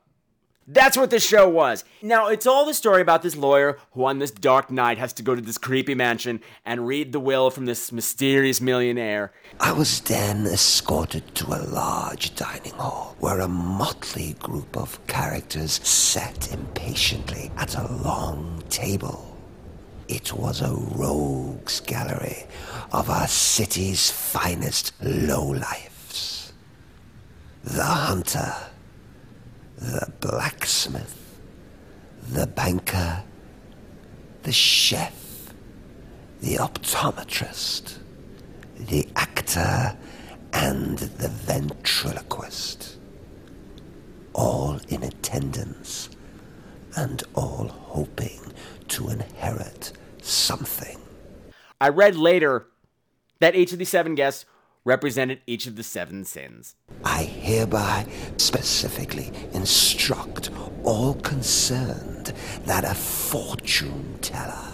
That's what this show was. Now, it's all the story about this lawyer who on this dark night has to go to this creepy mansion and read the will from this mysterious millionaire. I was then escorted to a large dining hall where a motley group of characters sat impatiently at a long table. It was a rogues gallery of our city's finest lowlifes. The hunter, the blacksmith, the banker, the chef, the optometrist, the actor, and the ventriloquist. All in attendance and all hoping to inherit something. I read later that each of the seven guests represented each of the seven sins. I hereby specifically instruct all concerned that a fortune teller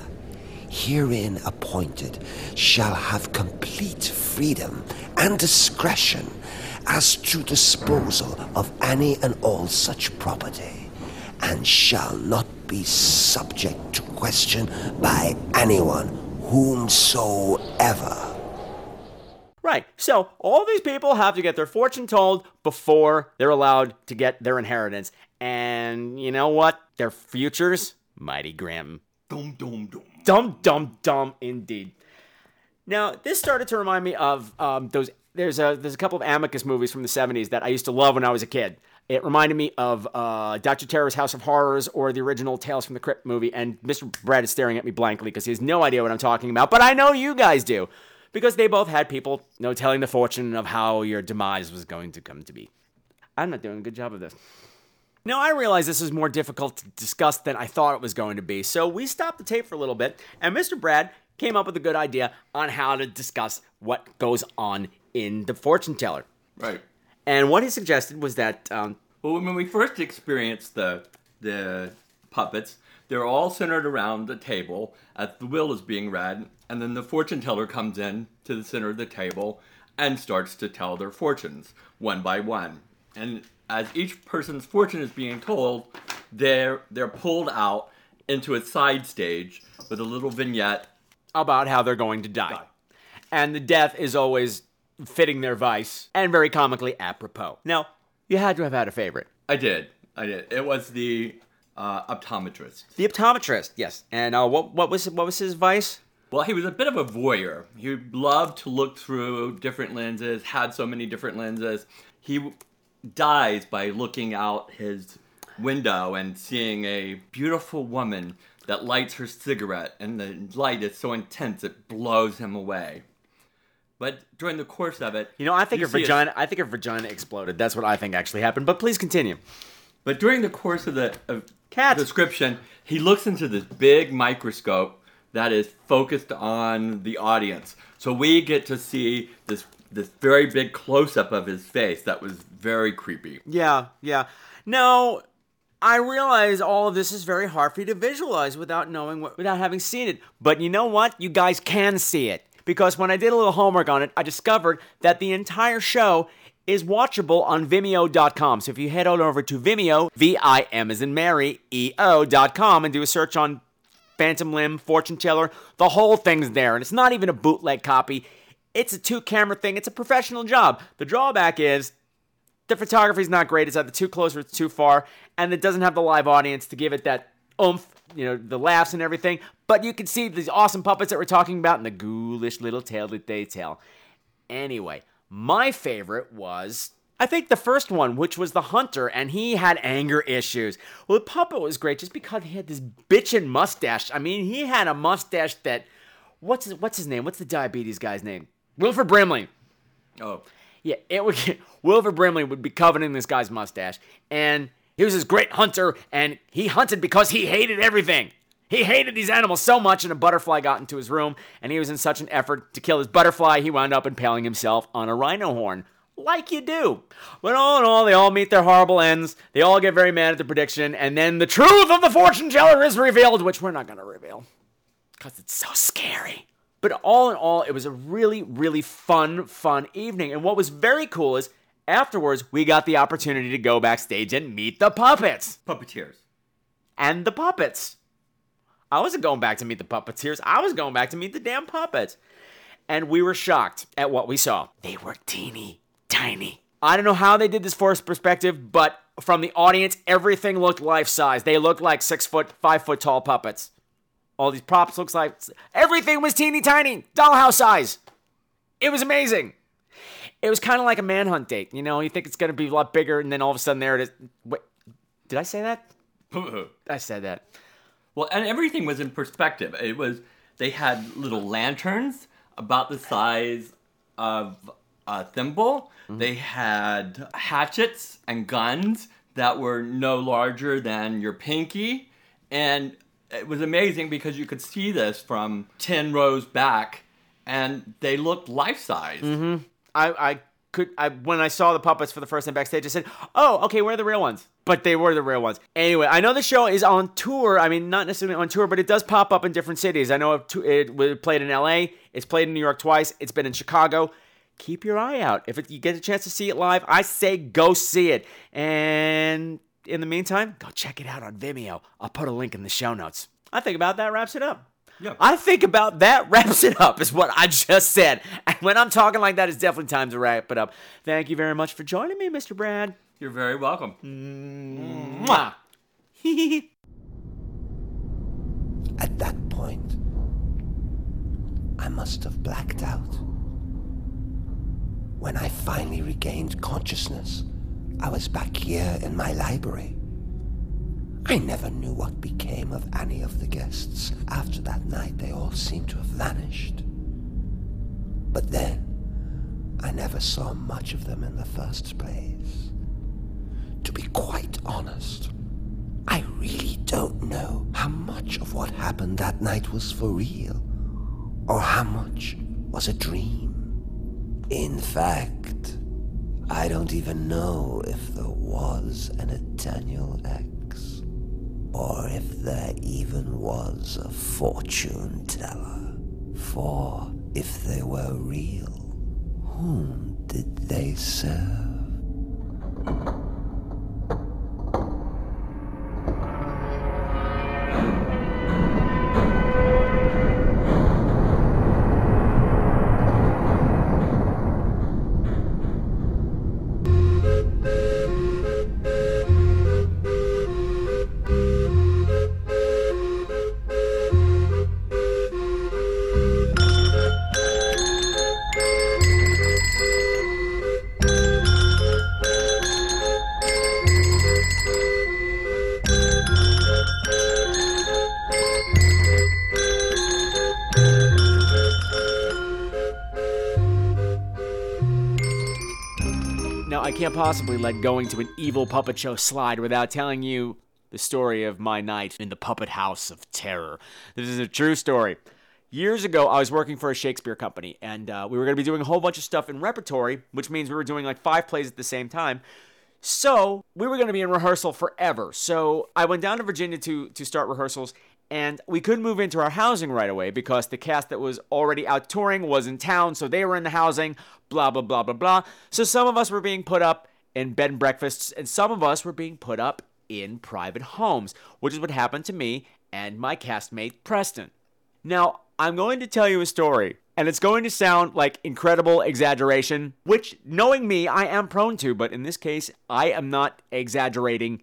herein appointed shall have complete freedom and discretion as to disposal of any and all such property, and shall not be subject to question by anyone whomsoever. Right, so all these people have to get their fortune told before they're allowed to get their inheritance. And you know what? Their future's mighty grim. Dum, dum, dum. Dum, dum, dum, indeed. Now, this started to remind me of um, those. There's a, there's a couple of Amicus movies from the seventies that I used to love when I was a kid. It reminded me of uh, Doctor Terror's House of Horrors or the original Tales from the Crypt movie. And Mister Brad is staring at me blankly because he has no idea what I'm talking about. But I know you guys do. Because they both had people, you know, telling the fortune of how your demise was going to come to be. I'm not doing a good job of this. Now, I realize this is more difficult to discuss than I thought it was going to be, so we stopped the tape for a little bit, and Mister Brad came up with a good idea on how to discuss what goes on in the fortune teller. Right. And what he suggested was that... Um, well, when we first experienced the the puppets, they're all centered around the table as the will is being read, and then the fortune teller comes in to the center of the table and starts to tell their fortunes one by one. And as each person's fortune is being told, they're they're pulled out into a side stage with a little vignette about how they're going to die. die. And the death is always fitting their vice and very comically apropos. Now, you had to have had a favorite. I did. I did. It was the Uh, optometrist. The optometrist, yes. And uh, what what was what was his vice? Well, he was a bit of a voyeur. He loved to look through different lenses, had so many different lenses. He dies by looking out his window and seeing a beautiful woman that lights her cigarette, and the light is so intense it blows him away. But during the course of it... You know, I think her vagina I think her vagina exploded. That's what I think actually happened, but please continue. But during the course of the of Cat. description, he looks into this big microscope that is focused on the audience. So we get to see this this very big close-up of his face that was very creepy. Yeah, yeah. Now, I realize all of this is very hard for you to visualize without knowing what, without having seen it. But you know what? You guys can see it. Because when I did a little homework on it, I discovered that the entire show is watchable on Vimeo dot com. So if you head on over to Vimeo, V I M as in Mary, E O dot com, and do a search on Phantom Limb, Fortune Teller, the whole thing's there. And it's not even a bootleg copy. It's a two-camera thing. It's a professional job. The drawback is the photography's not great. It's either too close or it's too far. And it doesn't have the live audience to give it that oomph, you know, the laughs and everything. But you can see these awesome puppets that we're talking about and the ghoulish little tale that they tell. Anyway, my favorite was, I think, the first one, which was the hunter, and he had anger issues. Well, the puppet was great just because he had this bitchin' mustache. I mean, he had a mustache that, what's his, what's his name? What's the diabetes guy's name? Wilford Brimley. Oh. Yeah, it would Wilford Brimley would be covered in this guy's mustache, and he was this great hunter, and he hunted because he hated everything. He hated these animals so much, and a butterfly got into his room, and he was in such an effort to kill his butterfly, he wound up impaling himself on a rhino horn, like you do. But all in all, they all meet their horrible ends, they all get very mad at the prediction, and then the truth of the fortune teller is revealed, which we're not going to reveal, because it's so scary. But all in all, it was a really, really fun, fun evening, and what was very cool is, afterwards, we got the opportunity to go backstage and meet the puppets. Puppeteers. And the puppets. I wasn't going back to meet the puppeteers. I was going back to meet the damn puppets. And we were shocked at what we saw. They were teeny tiny. I don't know how they did this forced perspective, but from the audience, everything looked life-size. They looked like six foot, five foot tall puppets. All these props looked like... Everything was teeny tiny, dollhouse size. It was amazing. It was kind of like a manhunt date. You know, you think it's going to be a lot bigger, and then all of a sudden there it is. Wait, did I say that? I said that. Well, and everything was in perspective. It was, they had little lanterns about the size of a thimble. Mm-hmm. They had hatchets and guns that were no larger than your pinky. And it was amazing because you could see this from ten rows back, and they looked life-size. Mm-hmm. I, I could, I when I saw the puppets for the first time backstage, I said, oh, okay, where are the real ones? But they were the real ones. Anyway, I know the show is on tour. I mean, not necessarily on tour, but it does pop up in different cities. I know it, it, it played in L A. It's played in New York twice. It's been in Chicago. Keep your eye out. If it, you get a chance to see it live, I say go see it. And in the meantime, go check it out on Vimeo. I'll put a link in the show notes. I think about that wraps it up. Yeah. I think about that wraps it up is what I just said. And when I'm talking like that, it's definitely time to wrap it up. Thank you very much for joining me, Mister Brad. You're very welcome. Mwah. At that point, I must have blacked out. When I finally regained consciousness, I was back here in my library. I never knew what became of any of the guests. After that night, they all seemed to have vanished. But then, I never saw much of them in the first place. To be quite honest, I really don't know how much of what happened that night was for real, or how much was a dream. In fact, I don't even know if there was a Nathaniel Axe, or if there even was a fortune teller. For if they were real, whom did they serve? can't possibly let going to an evil puppet show slide without telling you the story of my night in the Puppet House of Terror. This is a true story. Years ago, I was working for a Shakespeare company, and uh, we were going to be doing a whole bunch of stuff in repertory, which means we were doing like five plays at the same time. So we were going to be in rehearsal forever. So I went down to Virginia to, to start rehearsals, and we couldn't move into our housing right away because the cast that was already out touring was in town, so they were in the housing, blah, blah, blah, blah, blah. So some of us were being put up in bed and breakfasts, and some of us were being put up in private homes, which is what happened to me and my castmate Preston. Now, I'm going to tell you a story, and it's going to sound like incredible exaggeration, which, knowing me, I am prone to, but in this case, I am not exaggerating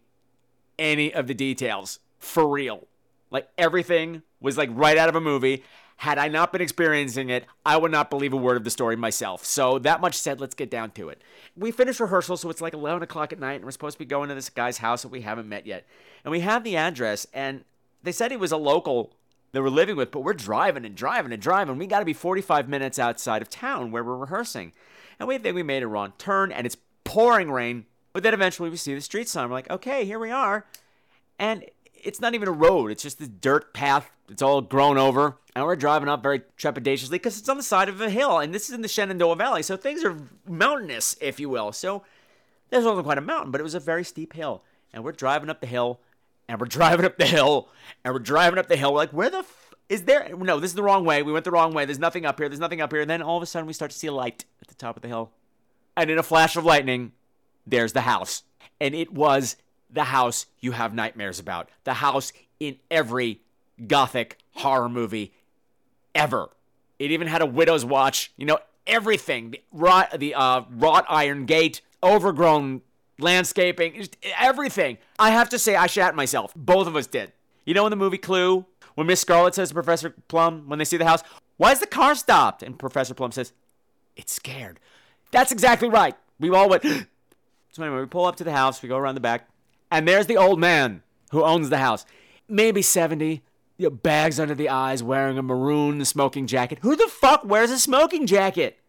any of the details. For real. Like, everything was like right out of a movie. Had I not been experiencing it, I would not believe a word of the story myself. So that much said, let's get down to it. We finished rehearsal, so it's like eleven o'clock at night, and we're supposed to be going to this guy's house that we haven't met yet. And we have the address, and they said he was a local that we're living with, but we're driving and driving and driving. We got to be forty-five minutes outside of town where we're rehearsing. And we think we made a wrong turn, and it's pouring rain. But then eventually we see the street sign. We're like, okay, here we are. And it's not even a road. It's just this dirt path. It's all grown over. And we're driving up very trepidatiously because it's on the side of a hill. And this is in the Shenandoah Valley. So things are mountainous, if you will. So this wasn't quite a mountain, but it was a very steep hill. And we're driving up the hill. And we're driving up the hill, and we're driving up the hill. We're like, where the f- is there? No, this is the wrong way. We went the wrong way. There's nothing up here. There's nothing up here. And then all of a sudden, we start to see a light at the top of the hill. And in a flash of lightning, there's the house. And it was the house you have nightmares about. The house in every gothic horror movie ever. It even had a widow's watch. You know, everything. The wrought, the, uh, wrought iron gate, overgrown landscaping, everything. I have to say, I shat myself. Both of us did. You know in the movie Clue, when Miss Scarlet says to Professor Plum, when they see the house, why is the car stopped? And Professor Plum says, it's scared. That's exactly right. We all went. So anyway, we pull up to the house, we go around the back, and there's the old man who owns the house. Maybe seventy, you know, bags under the eyes, wearing a maroon smoking jacket. Who the fuck wears a smoking jacket?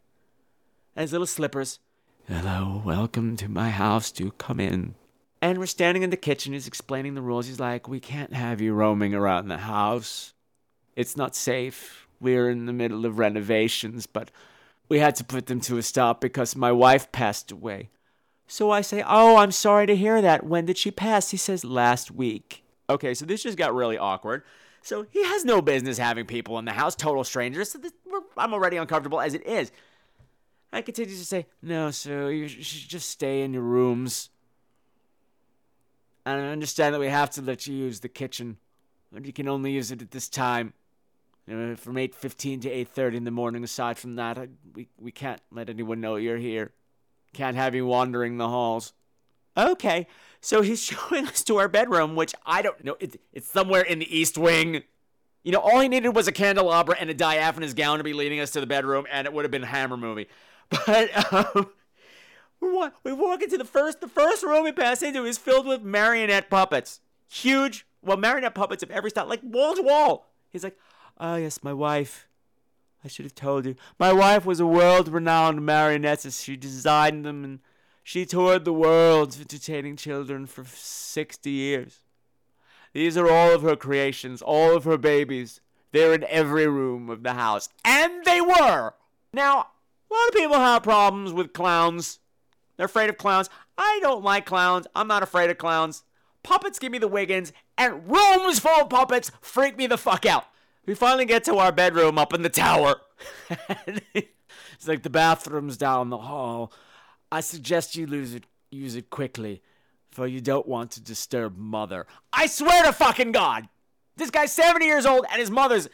And his little slippers. Hello, welcome to my house, do come in. And we're standing in the kitchen, he's explaining the rules. He's like, we can't have you roaming around the house. It's not safe. We're in the middle of renovations, but we had to put them to a stop because my wife passed away. So I say, oh, I'm sorry to hear that. When did she pass? He says, last week. Okay, so this just got really awkward. So he has no business having people in the house, total strangers. So this, we're, I'm already uncomfortable as it is. I continue to say, no, so you should just stay in your rooms. And I understand that we have to let you use the kitchen, but you can only use it at this time. You know, from eight fifteen to eight thirty in the morning, aside from that, I, we, we can't let anyone know you're here. Can't have you wandering the halls. Okay, so he's showing us to our bedroom, which I don't know. It, it's somewhere in the East Wing. You know, all he needed was a candelabra and a diaphanous gown to be leading us to the bedroom, and it would have been a Hammer movie. But um, we walk, we walk into the first the first room we pass into is filled with marionette puppets. Huge, well, marionette puppets of every style, like wall to wall. He's like, oh, yes, my wife. I should have told you. My wife was a world-renowned marionettist. She designed them, and she toured the world entertaining children for sixty years. These are all of her creations, all of her babies. They're in every room of the house. And they were! Now, a lot of people have problems with clowns. They're afraid of clowns. I don't like clowns. I'm not afraid of clowns. Puppets give me the wiggins, and rooms full of puppets freak me the fuck out. We finally get to our bedroom up in the tower. It's like the bathroom's down the hall. I suggest you lose it, use it quickly, for you don't want to disturb mother. I swear to fucking God! This guy's seventy years old, and his mother's...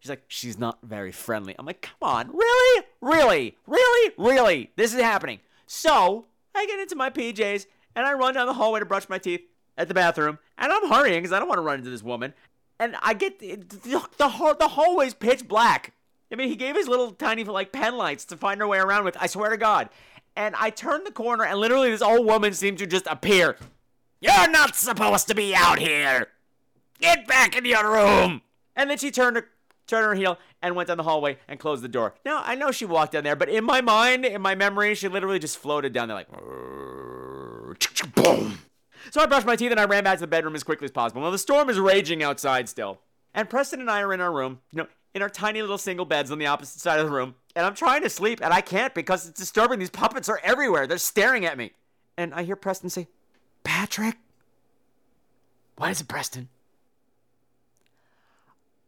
She's like, she's not very friendly. I'm like, come on, really? Really? Really? Really? This is happening. So, I get into my P Js, and I run down the hallway to brush my teeth at the bathroom, and I'm hurrying because I don't want to run into this woman, and I get, the, the, the, the hallway's pitch black. I mean, he gave his little tiny, like, pen lights to find her way around with, I swear to God. And I turned the corner, and literally this old woman seemed to just appear. You're not supposed to be out here! Get back in your room! And then she turned her turned her heel, and went down the hallway and closed the door. Now, I know she walked down there, but in my mind, in my memory, she literally just floated down there like... boom. So I brushed my teeth and I ran back to the bedroom as quickly as possible. Now, the storm is raging outside still. And Preston and I are in our room, you know, in our tiny little single beds on the opposite side of the room. And I'm trying to sleep, and I can't because it's disturbing. These puppets are everywhere. They're staring at me. And I hear Preston say, Patrick? What is it, Preston?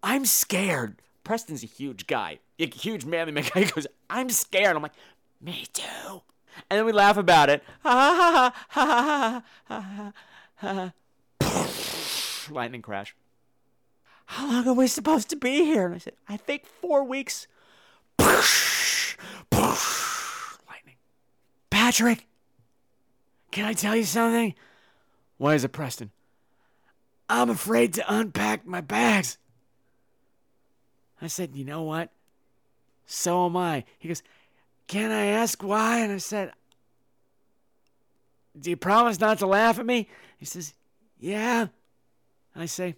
I'm scared. Preston's a huge guy. A huge manly man guy. He goes, I'm scared. I'm like, me too. And then we laugh about it. Ha ha ha ha ha ha ha. Lightning crash. How long are we supposed to be here? And I said, I think four weeks. Lightning. Patrick, can I tell you something? Why is it, Preston? I'm afraid to unpack my bags. I said, you know what? So am I. He goes, can I ask why? And I said, do you promise not to laugh at me? He says, yeah. And I say,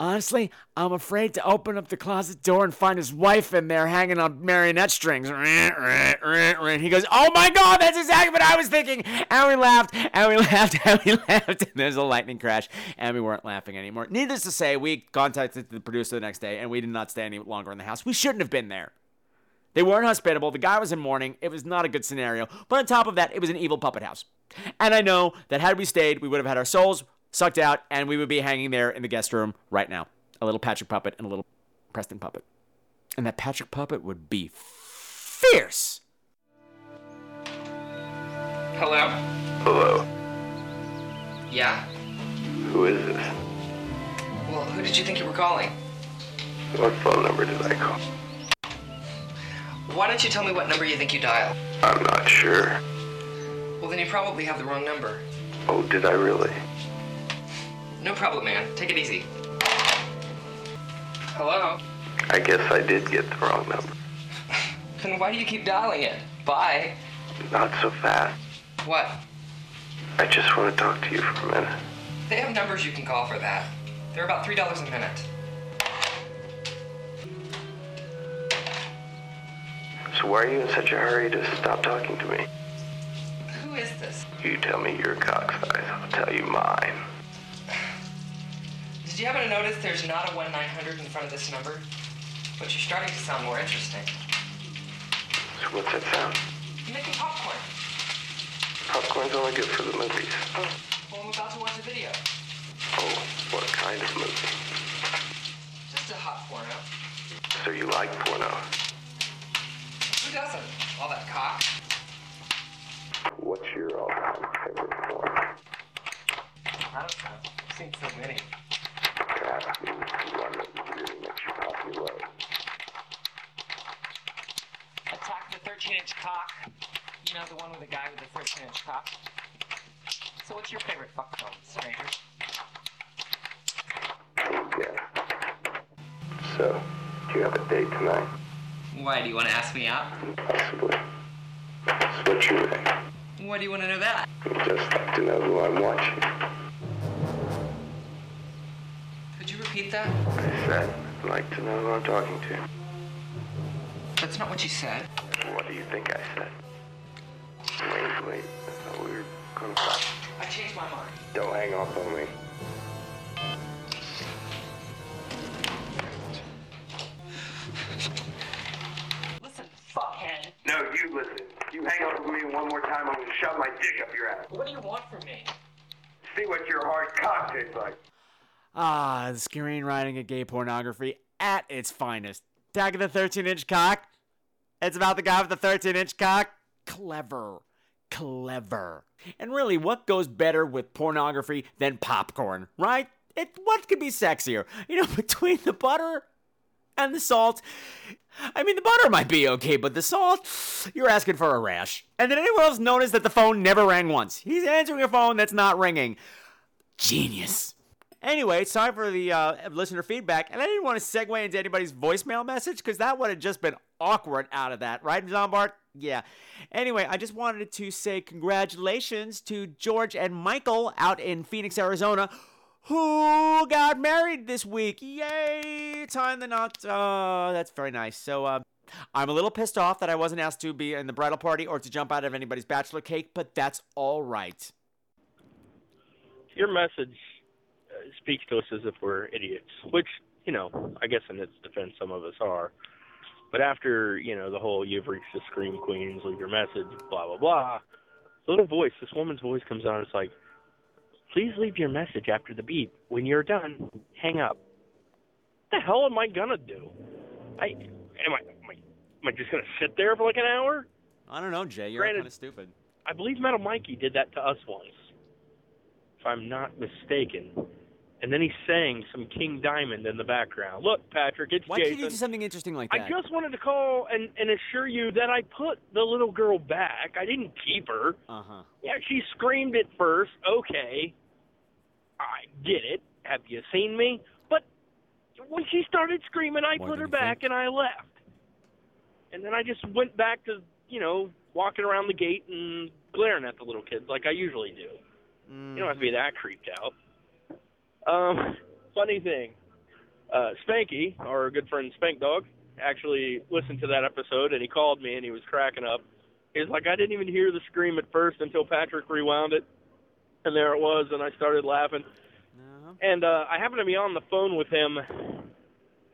honestly, I'm afraid to open up the closet door and find his wife in there hanging on marionette strings. He goes, oh my God, that's exactly what I was thinking. And we laughed, and we laughed, and we laughed. And there's a lightning crash, and we weren't laughing anymore. Needless to say, we contacted the producer the next day, and we did not stay any longer in the house. We shouldn't have been there. They weren't hospitable. The guy was in mourning. It was not a good scenario. But on top of that, it was an evil puppet house. And I know that had we stayed, we would have had our souls sucked out, and we would be hanging there in the guest room right now. A little Patrick puppet and a little Preston puppet. And that Patrick puppet would be fierce. Hello? Hello. Yeah? Who is this? Well, who did you think you were calling? What phone number did I call? Why don't you tell me what number you think you dialed? I'm not sure. Well, then you probably have the wrong number. Oh, did I really? No problem, man. Take it easy. Hello? I guess I did get the wrong number. Then why do you keep dialing it? Bye. Not so fast. What? I just want to talk to you for a minute. They have numbers you can call for that. They're about three dollars a minute. So why are you in such a hurry to stop talking to me? Who is this? You tell me your cock's eyes, I'll tell you mine. Did you happen to notice there's not a one nine hundred in front of this number? But you're starting to sound more interesting. So what's that sound? You're making popcorn. Popcorn's only good for the movies. Oh, well, I'm about to watch a video. Oh, what kind of movie? Just a hot porno. So you like porno? Who doesn't? All that cock. What's your all-time favorite porno? I don't know. I've seen so many. That means the one that really makes you popular. Attack the thirteen-inch cock. You know, the one with the guy with the thirteen-inch cock. So what's your favorite fuck film, stranger? Yeah. So, do you have a date tonight? Why, do you want to ask me out? Possibly. So what's your name? Why do you want to know that? I'd just like to know who I'm watching. Repeat that? I said, I'd like to know who I'm talking to. That's not what you said. What do you think I said? Wait, wait. I thought we were going to talk. I changed my mind. Don't hang up on me. Listen, fuckhead. No, you listen. You hang up with me one more time, I'm going to shove my dick up your ass. What do you want from me? See what your hard cock tastes like. Ah, the screenwriting of gay pornography at its finest. Attack of the thirteen-inch cock. It's about the guy with the thirteen-inch cock. Clever. Clever. And really, what goes better with pornography than popcorn, right? It, what could be sexier? You know, between the butter and the salt. I mean, the butter might be okay, but the salt, you're asking for a rash. And did anyone else notice that the phone never rang once? He's answering a phone that's not ringing. Genius. Anyway, it's time for the uh, listener feedback, and I didn't want to segue into anybody's voicemail message because that would have just been awkward out of that, right, Zombart? Yeah. Anyway, I just wanted to say congratulations to George and Michael out in Phoenix, Arizona, who got married this week. Yay! Time the knot. Oh, that's very nice. So, uh, I'm a little pissed off that I wasn't asked to be in the bridal party or to jump out of anybody's bachelor cake, but that's all right. Your message uh, speaks to us as if we're idiots, which, you know, I guess in its defense some of us are. But after, you know, the whole you've reached the Scream Queens, leave your message, blah, blah, blah, the little voice, this woman's voice comes on, it's like, please leave your message after the beep. When you're done, hang up. What the hell am I going to do? I am, I am I am I just going to sit there for like an hour? I don't know, Jay. You're kind of stupid. I believe Metal Mikey did that to us once, if I'm not mistaken. And then he sang some King Diamond in the background. Look, Patrick, it's Why Jason. Why can't you do something interesting like that? I just wanted to call and, and assure you that I put the little girl back. I didn't keep her. Uh-huh. Yeah, she screamed at first. Okay. I get it. Have you seen me? But when she started screaming, I More put her back think? and I left. And then I just went back to, you know, walking around the gate and glaring at the little kids like I usually do. Mm-hmm. You don't have to be that creeped out. Um, funny thing, uh, Spanky, our good friend Spank Dog, actually listened to that episode, and he called me, and he was cracking up. He was like, I didn't even hear the scream at first until Patrick rewound it, and there it was, and I started laughing. Uh-huh. And uh, I happened to be on the phone with him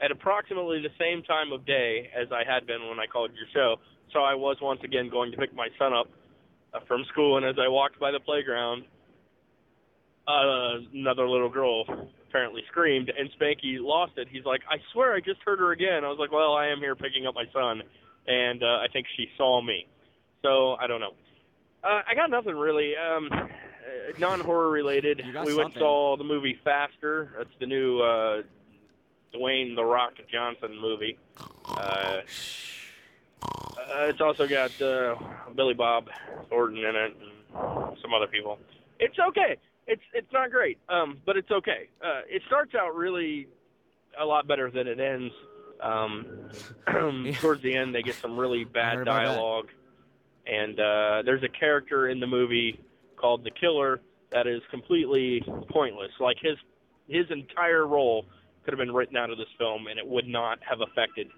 at approximately the same time of day as I had been when I called your show, so I was once again going to pick my son up uh, from school, and as I walked by the playground, Uh, another little girl apparently screamed, and Spanky lost it. He's like, I swear I just heard her again. I was like, well, I am here picking up my son, and uh, I think she saw me. So, I don't know. Uh, I got nothing, really. Um, non-horror related. We something. went and saw the movie Faster. That's the new uh, Dwayne The Rock Johnson movie. Uh, uh, it's also got uh, Billy Bob Thornton in it and some other people. It's okay. It's it's not great, um, but it's okay. Uh, it starts out really a lot better than it ends. Um, towards the end, they get some really bad dialogue. And uh, there's a character in the movie called The Killer that is completely pointless. Like, his, his entire role could have been written out of this film, and it would not have affected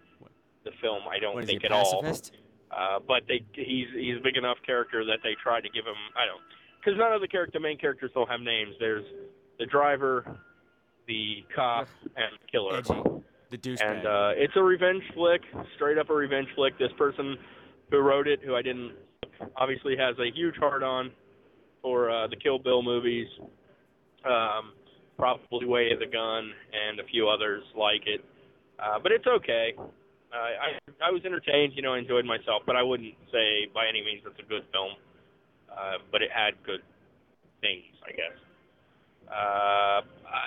the film, I don't think, at all. Uh, but they, he's, he's a big enough character that they tried to give him, I don't Because none of the character, main characters don't have names. There's the driver, the cop, and the killer. Edgy. The douchebag. And uh, it's a revenge flick, straight up a revenge flick. This person who wrote it, who I didn't, obviously has a huge hard-on for uh, the Kill Bill movies, um, probably Way of the Gun, and a few others like it. Uh, but it's okay. Uh, I, I was entertained, you know, I enjoyed myself, but I wouldn't say by any means it's a good film. Uh, but it had good things, I guess. Uh, uh,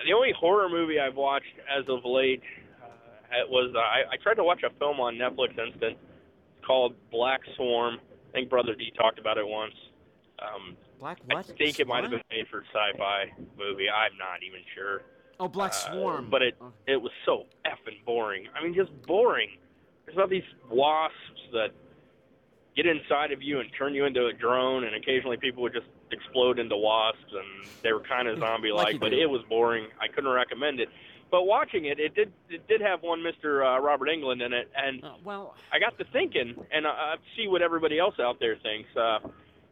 the only horror movie I've watched as of late uh, was uh, I, I tried to watch a film on Netflix Instant. It's called Black Swarm. I think Brother D talked about it once. Um, Black what? I think it might have been made for sci-fi movie. I'm not even sure. Oh, Black Swarm. Uh, but it, oh. it was so effing boring. I mean, just boring. There's about these wasps that get inside of you and turn you into a drone, and occasionally people would just explode into wasps, and they were kind of zombie-like, but it was boring. I couldn't recommend it. But watching it, it did it did have one Mister Uh, Robert Englund in it, and uh, well, I got to thinking, and I, I see what everybody else out there thinks. Uh,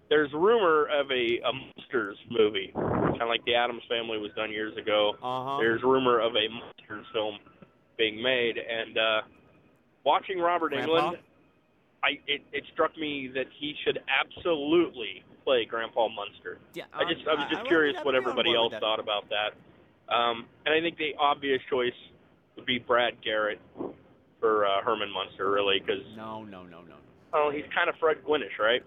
there's rumor of a, a Monsters movie, kind of like The Addams Family was done years ago. Uh-huh. There's rumor of a Monsters film being made, and uh, watching Robert Englund, I, it, it struck me that he should absolutely play Grandpa Munster. Yeah, um, I just I was just I, curious I, I, what everybody else thought about that. Um, and I think the obvious choice would be Brad Garrett for uh, Herman Munster, really, because no, no, no, no. Oh, well, he's kind of Fred Gwynnish, right?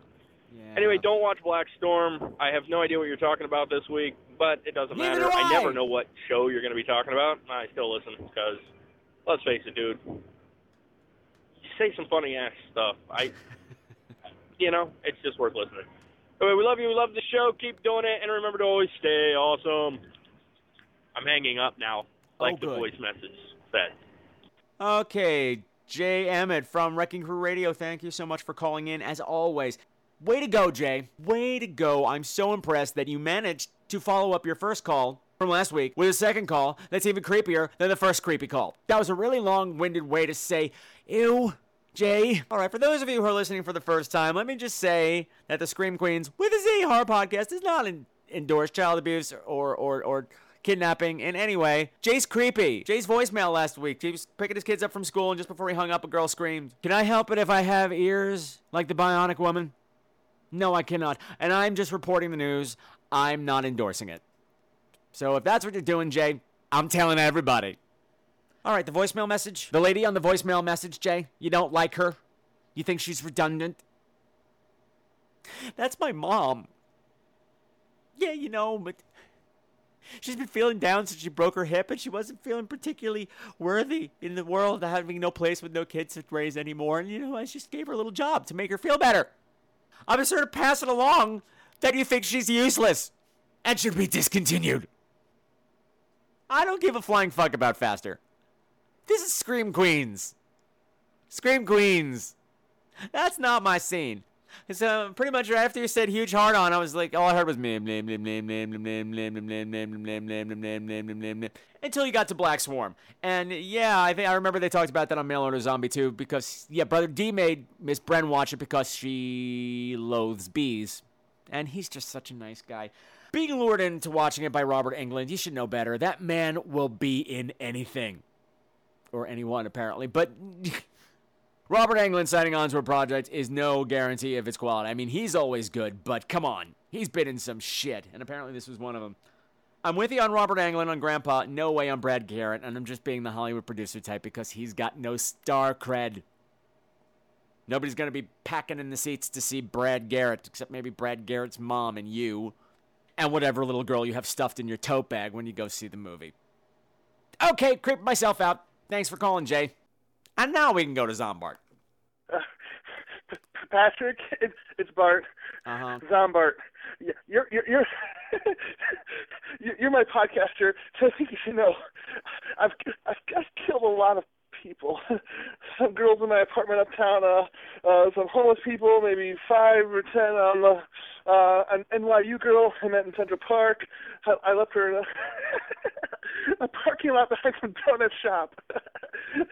Yeah. Anyway, don't watch Black Storm. I have no idea what you're talking about this week, but it doesn't Neither matter. Do I. I never know what show you're going to be talking about. I still listen because, let's face it, dude. Say some funny ass stuff. I, you know, it's just worth listening. Anyway, we love you. We love the show. Keep doing it, and remember to always stay awesome. I'm hanging up now, like oh, the voice message said. Okay, Jay Emmett from Wrecking Crew Radio. Thank you so much for calling in, as always. Way to go, Jay. Way to go. I'm so impressed that you managed to follow up your first call from last week with a second call that's even creepier than the first creepy call. That was a really long-winded way to say, ew, Jay. All right, for those of you who are listening for the first time, let me just say that the Scream Queens with a Z horror podcast does not en- endorse child abuse or or or kidnapping in any way. Jay's creepy. Jay's voicemail last week. He was picking his kids up from school, and just before he hung up, a girl screamed, "Can I help it if I have ears like the Bionic Woman?" No, I cannot. And I'm just reporting the news. I'm not endorsing it. So if that's what you're doing, Jay, I'm telling everybody. All right, the voicemail message. The lady on the voicemail message, Jay, you don't like her? You think she's redundant? That's my mom. Yeah, you know, but she's been feeling down since she broke her hip, and she wasn't feeling particularly worthy in the world, having no place with no kids to raise anymore. And, you know, I just gave her a little job to make her feel better. I'm just sort of passing along that you think she's useless and should be discontinued. I don't give a flying fuck about Faster. This is Scream Queens. Scream Queens. That's not my scene. So pretty much right after you said huge hard on, I was like, all I heard was name name name name name name name name name name name name name name name name name until you got to Black Swarm. And yeah, I think I remember they talked about that on Mail Order Zombie too, because yeah, Brother D made Miss Bren watch it because she loathes bees. And he's just such a nice guy. Being lured into watching it by Robert Englund, you should know better. That man will be in anything. Or anyone, apparently. But Robert Englund signing on to a project is no guarantee of its quality. I mean, he's always good, but come on. He's been in some shit, and apparently this was one of them. I'm with you on Robert Englund, on Grandpa, no way on Brad Garrett, and I'm just being the Hollywood producer type because he's got no star cred. Nobody's going to be packing in the seats to see Brad Garrett, except maybe Brad Garrett's mom and you, and whatever little girl you have stuffed in your tote bag when you go see the movie. Okay, creep myself out. Thanks for calling, Jay. And now we can go to Zombart. Uh, Patrick, it's, it's Bart. Uh-huh. Zombart, you're you're you're you're my podcaster, so I think you should know. I've I've, I've killed a lot of people. Some girls in my apartment uptown. Uh, uh, some homeless people, maybe five or ten. Um, uh, an N Y U girl I met in Central Park. I, I left her in a, a parking lot behind some donut shop.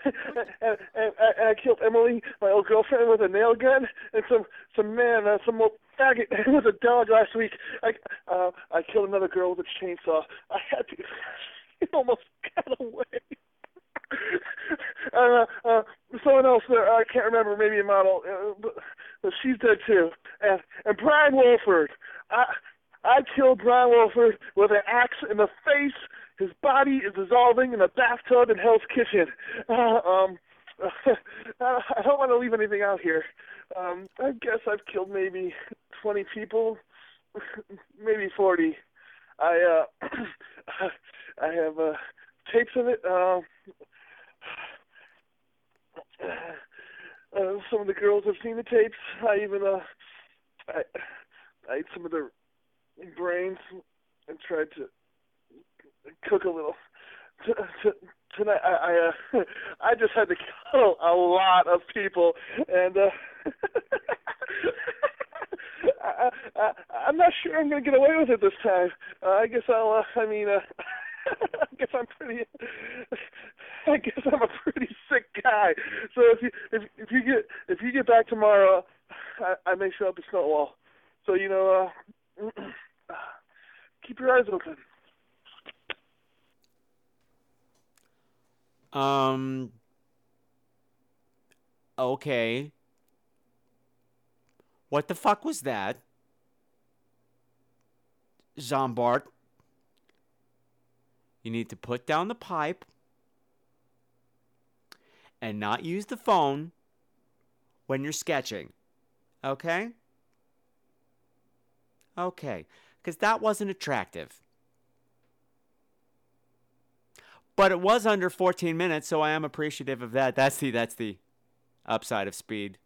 and, and, and I killed Emily, my old girlfriend, with a nail gun, and some some man, uh, some old faggot with a dog last week. I uh, I killed another girl with a chainsaw. I had to. She almost got away. Uh, uh, someone else there, I can't remember, maybe a model, uh, but, but she's dead too. And and Brian Wilford, I I killed Brian Wilford with an axe in the face. His body is dissolving in a bathtub in Hell's Kitchen. Uh, um, I don't want to leave anything out here. Um, I guess I've killed maybe twenty people, maybe forty. I uh, I have uh, tapes of it. Uh, Uh, some of the girls have seen the tapes. I even uh, I, I ate some of their brains and tried to cook a little. T- t- tonight, I I, uh, I just had to kill a lot of people, and uh, I, I, I'm not sure I'm going to get away with it this time. Uh, I guess I'll. Uh, I mean. Uh, I guess I'm pretty. I guess I'm a pretty sick guy. So if you if if you get if you get back tomorrow, I, I may show up at Snowwall. So you know, uh, keep your eyes open. Um. Okay. What the fuck was that, Zombart? You need to put down the pipe and not use the phone when you're sketching, okay? Okay, because that wasn't attractive. But it was under fourteen minutes, so I am appreciative of that. That's the that's the upside of speed.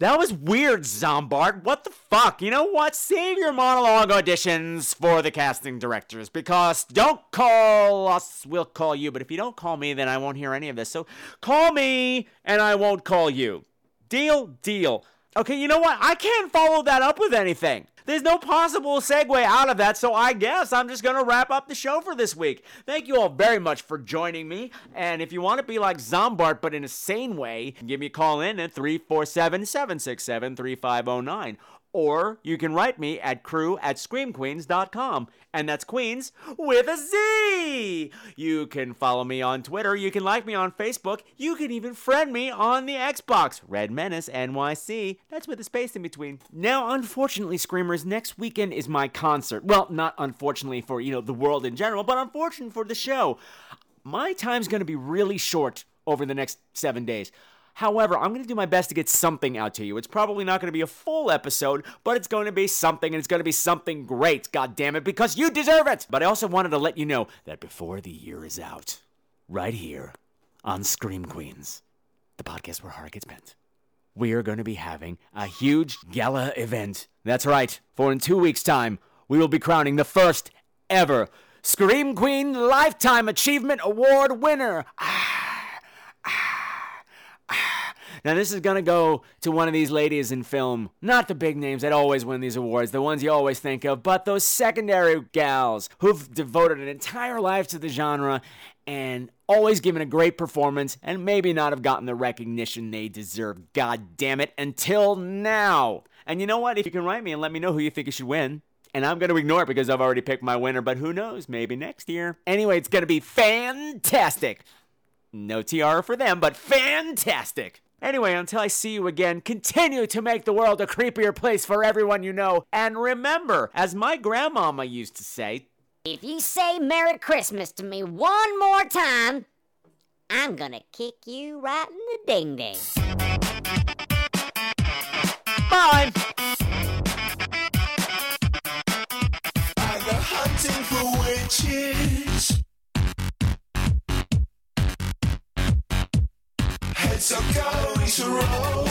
That was weird, Zombart. What the fuck? You know what? Save your monologue auditions for the casting directors, because don't call us, we'll call you. But if you don't call me, then I won't hear any of this. So call me, and I won't call you. Deal, deal. Okay, you know what? I can't follow that up with anything. There's no possible segue out of that, so I guess I'm just going to wrap up the show for this week. Thank you all very much for joining me, and if you want to be like Zombart but in a sane way, give me a call in at three four seven, seven six seven, three five zero nine, or you can write me at crew at scream queens dot com, and that's Queens with a Z! You can follow me on Twitter, you can like me on Facebook, you can even friend me on the Xbox, Red Menace N Y C, that's with a space in between. Now, unfortunately, Screamer, next weekend is my concert. Well, not unfortunately for, you know, the world in general, but unfortunately for the show. My time's going to be really short over the next seven days. However, I'm going to do my best to get something out to you. It's probably not going to be a full episode, but it's going to be something, and it's going to be something great, God damn it, because you deserve it! But I also wanted to let you know that before the year is out, right here on Scream Queens, the podcast where horror gets bent, we are going to be having a huge gala event. That's right, for in two weeks' time, we will be crowning the first ever Scream Queen Lifetime Achievement Award winner. Ah, ah, ah. Now, this is going to go to one of these ladies in film. Not the big names that always win these awards, the ones you always think of, but those secondary gals who've devoted an entire life to the genre and always given a great performance and maybe not have gotten the recognition they deserve, God damn it, until now. And you know what? If you can write me and let me know who you think you should win, and I'm going to ignore it because I've already picked my winner, but who knows, maybe next year. Anyway, it's going to be fantastic. No tiara for them, but fantastic. Anyway, until I see you again, continue to make the world a creepier place for everyone you know. And remember, as my grandmama used to say, if you say Merry Christmas to me one more time, I'm gonna kick you right in the ding-ding. Bye! I go hunting for witches. Had some calories to roll.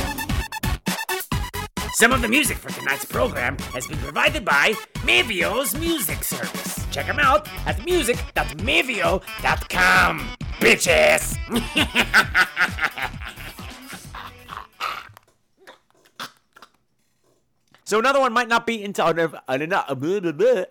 Some of the music for tonight's program has been provided by Mavio's Music Service. Check them out at music dot mavio dot com, bitches! So another one might not be into... Uh, uh, uh, uh, blah, blah, blah.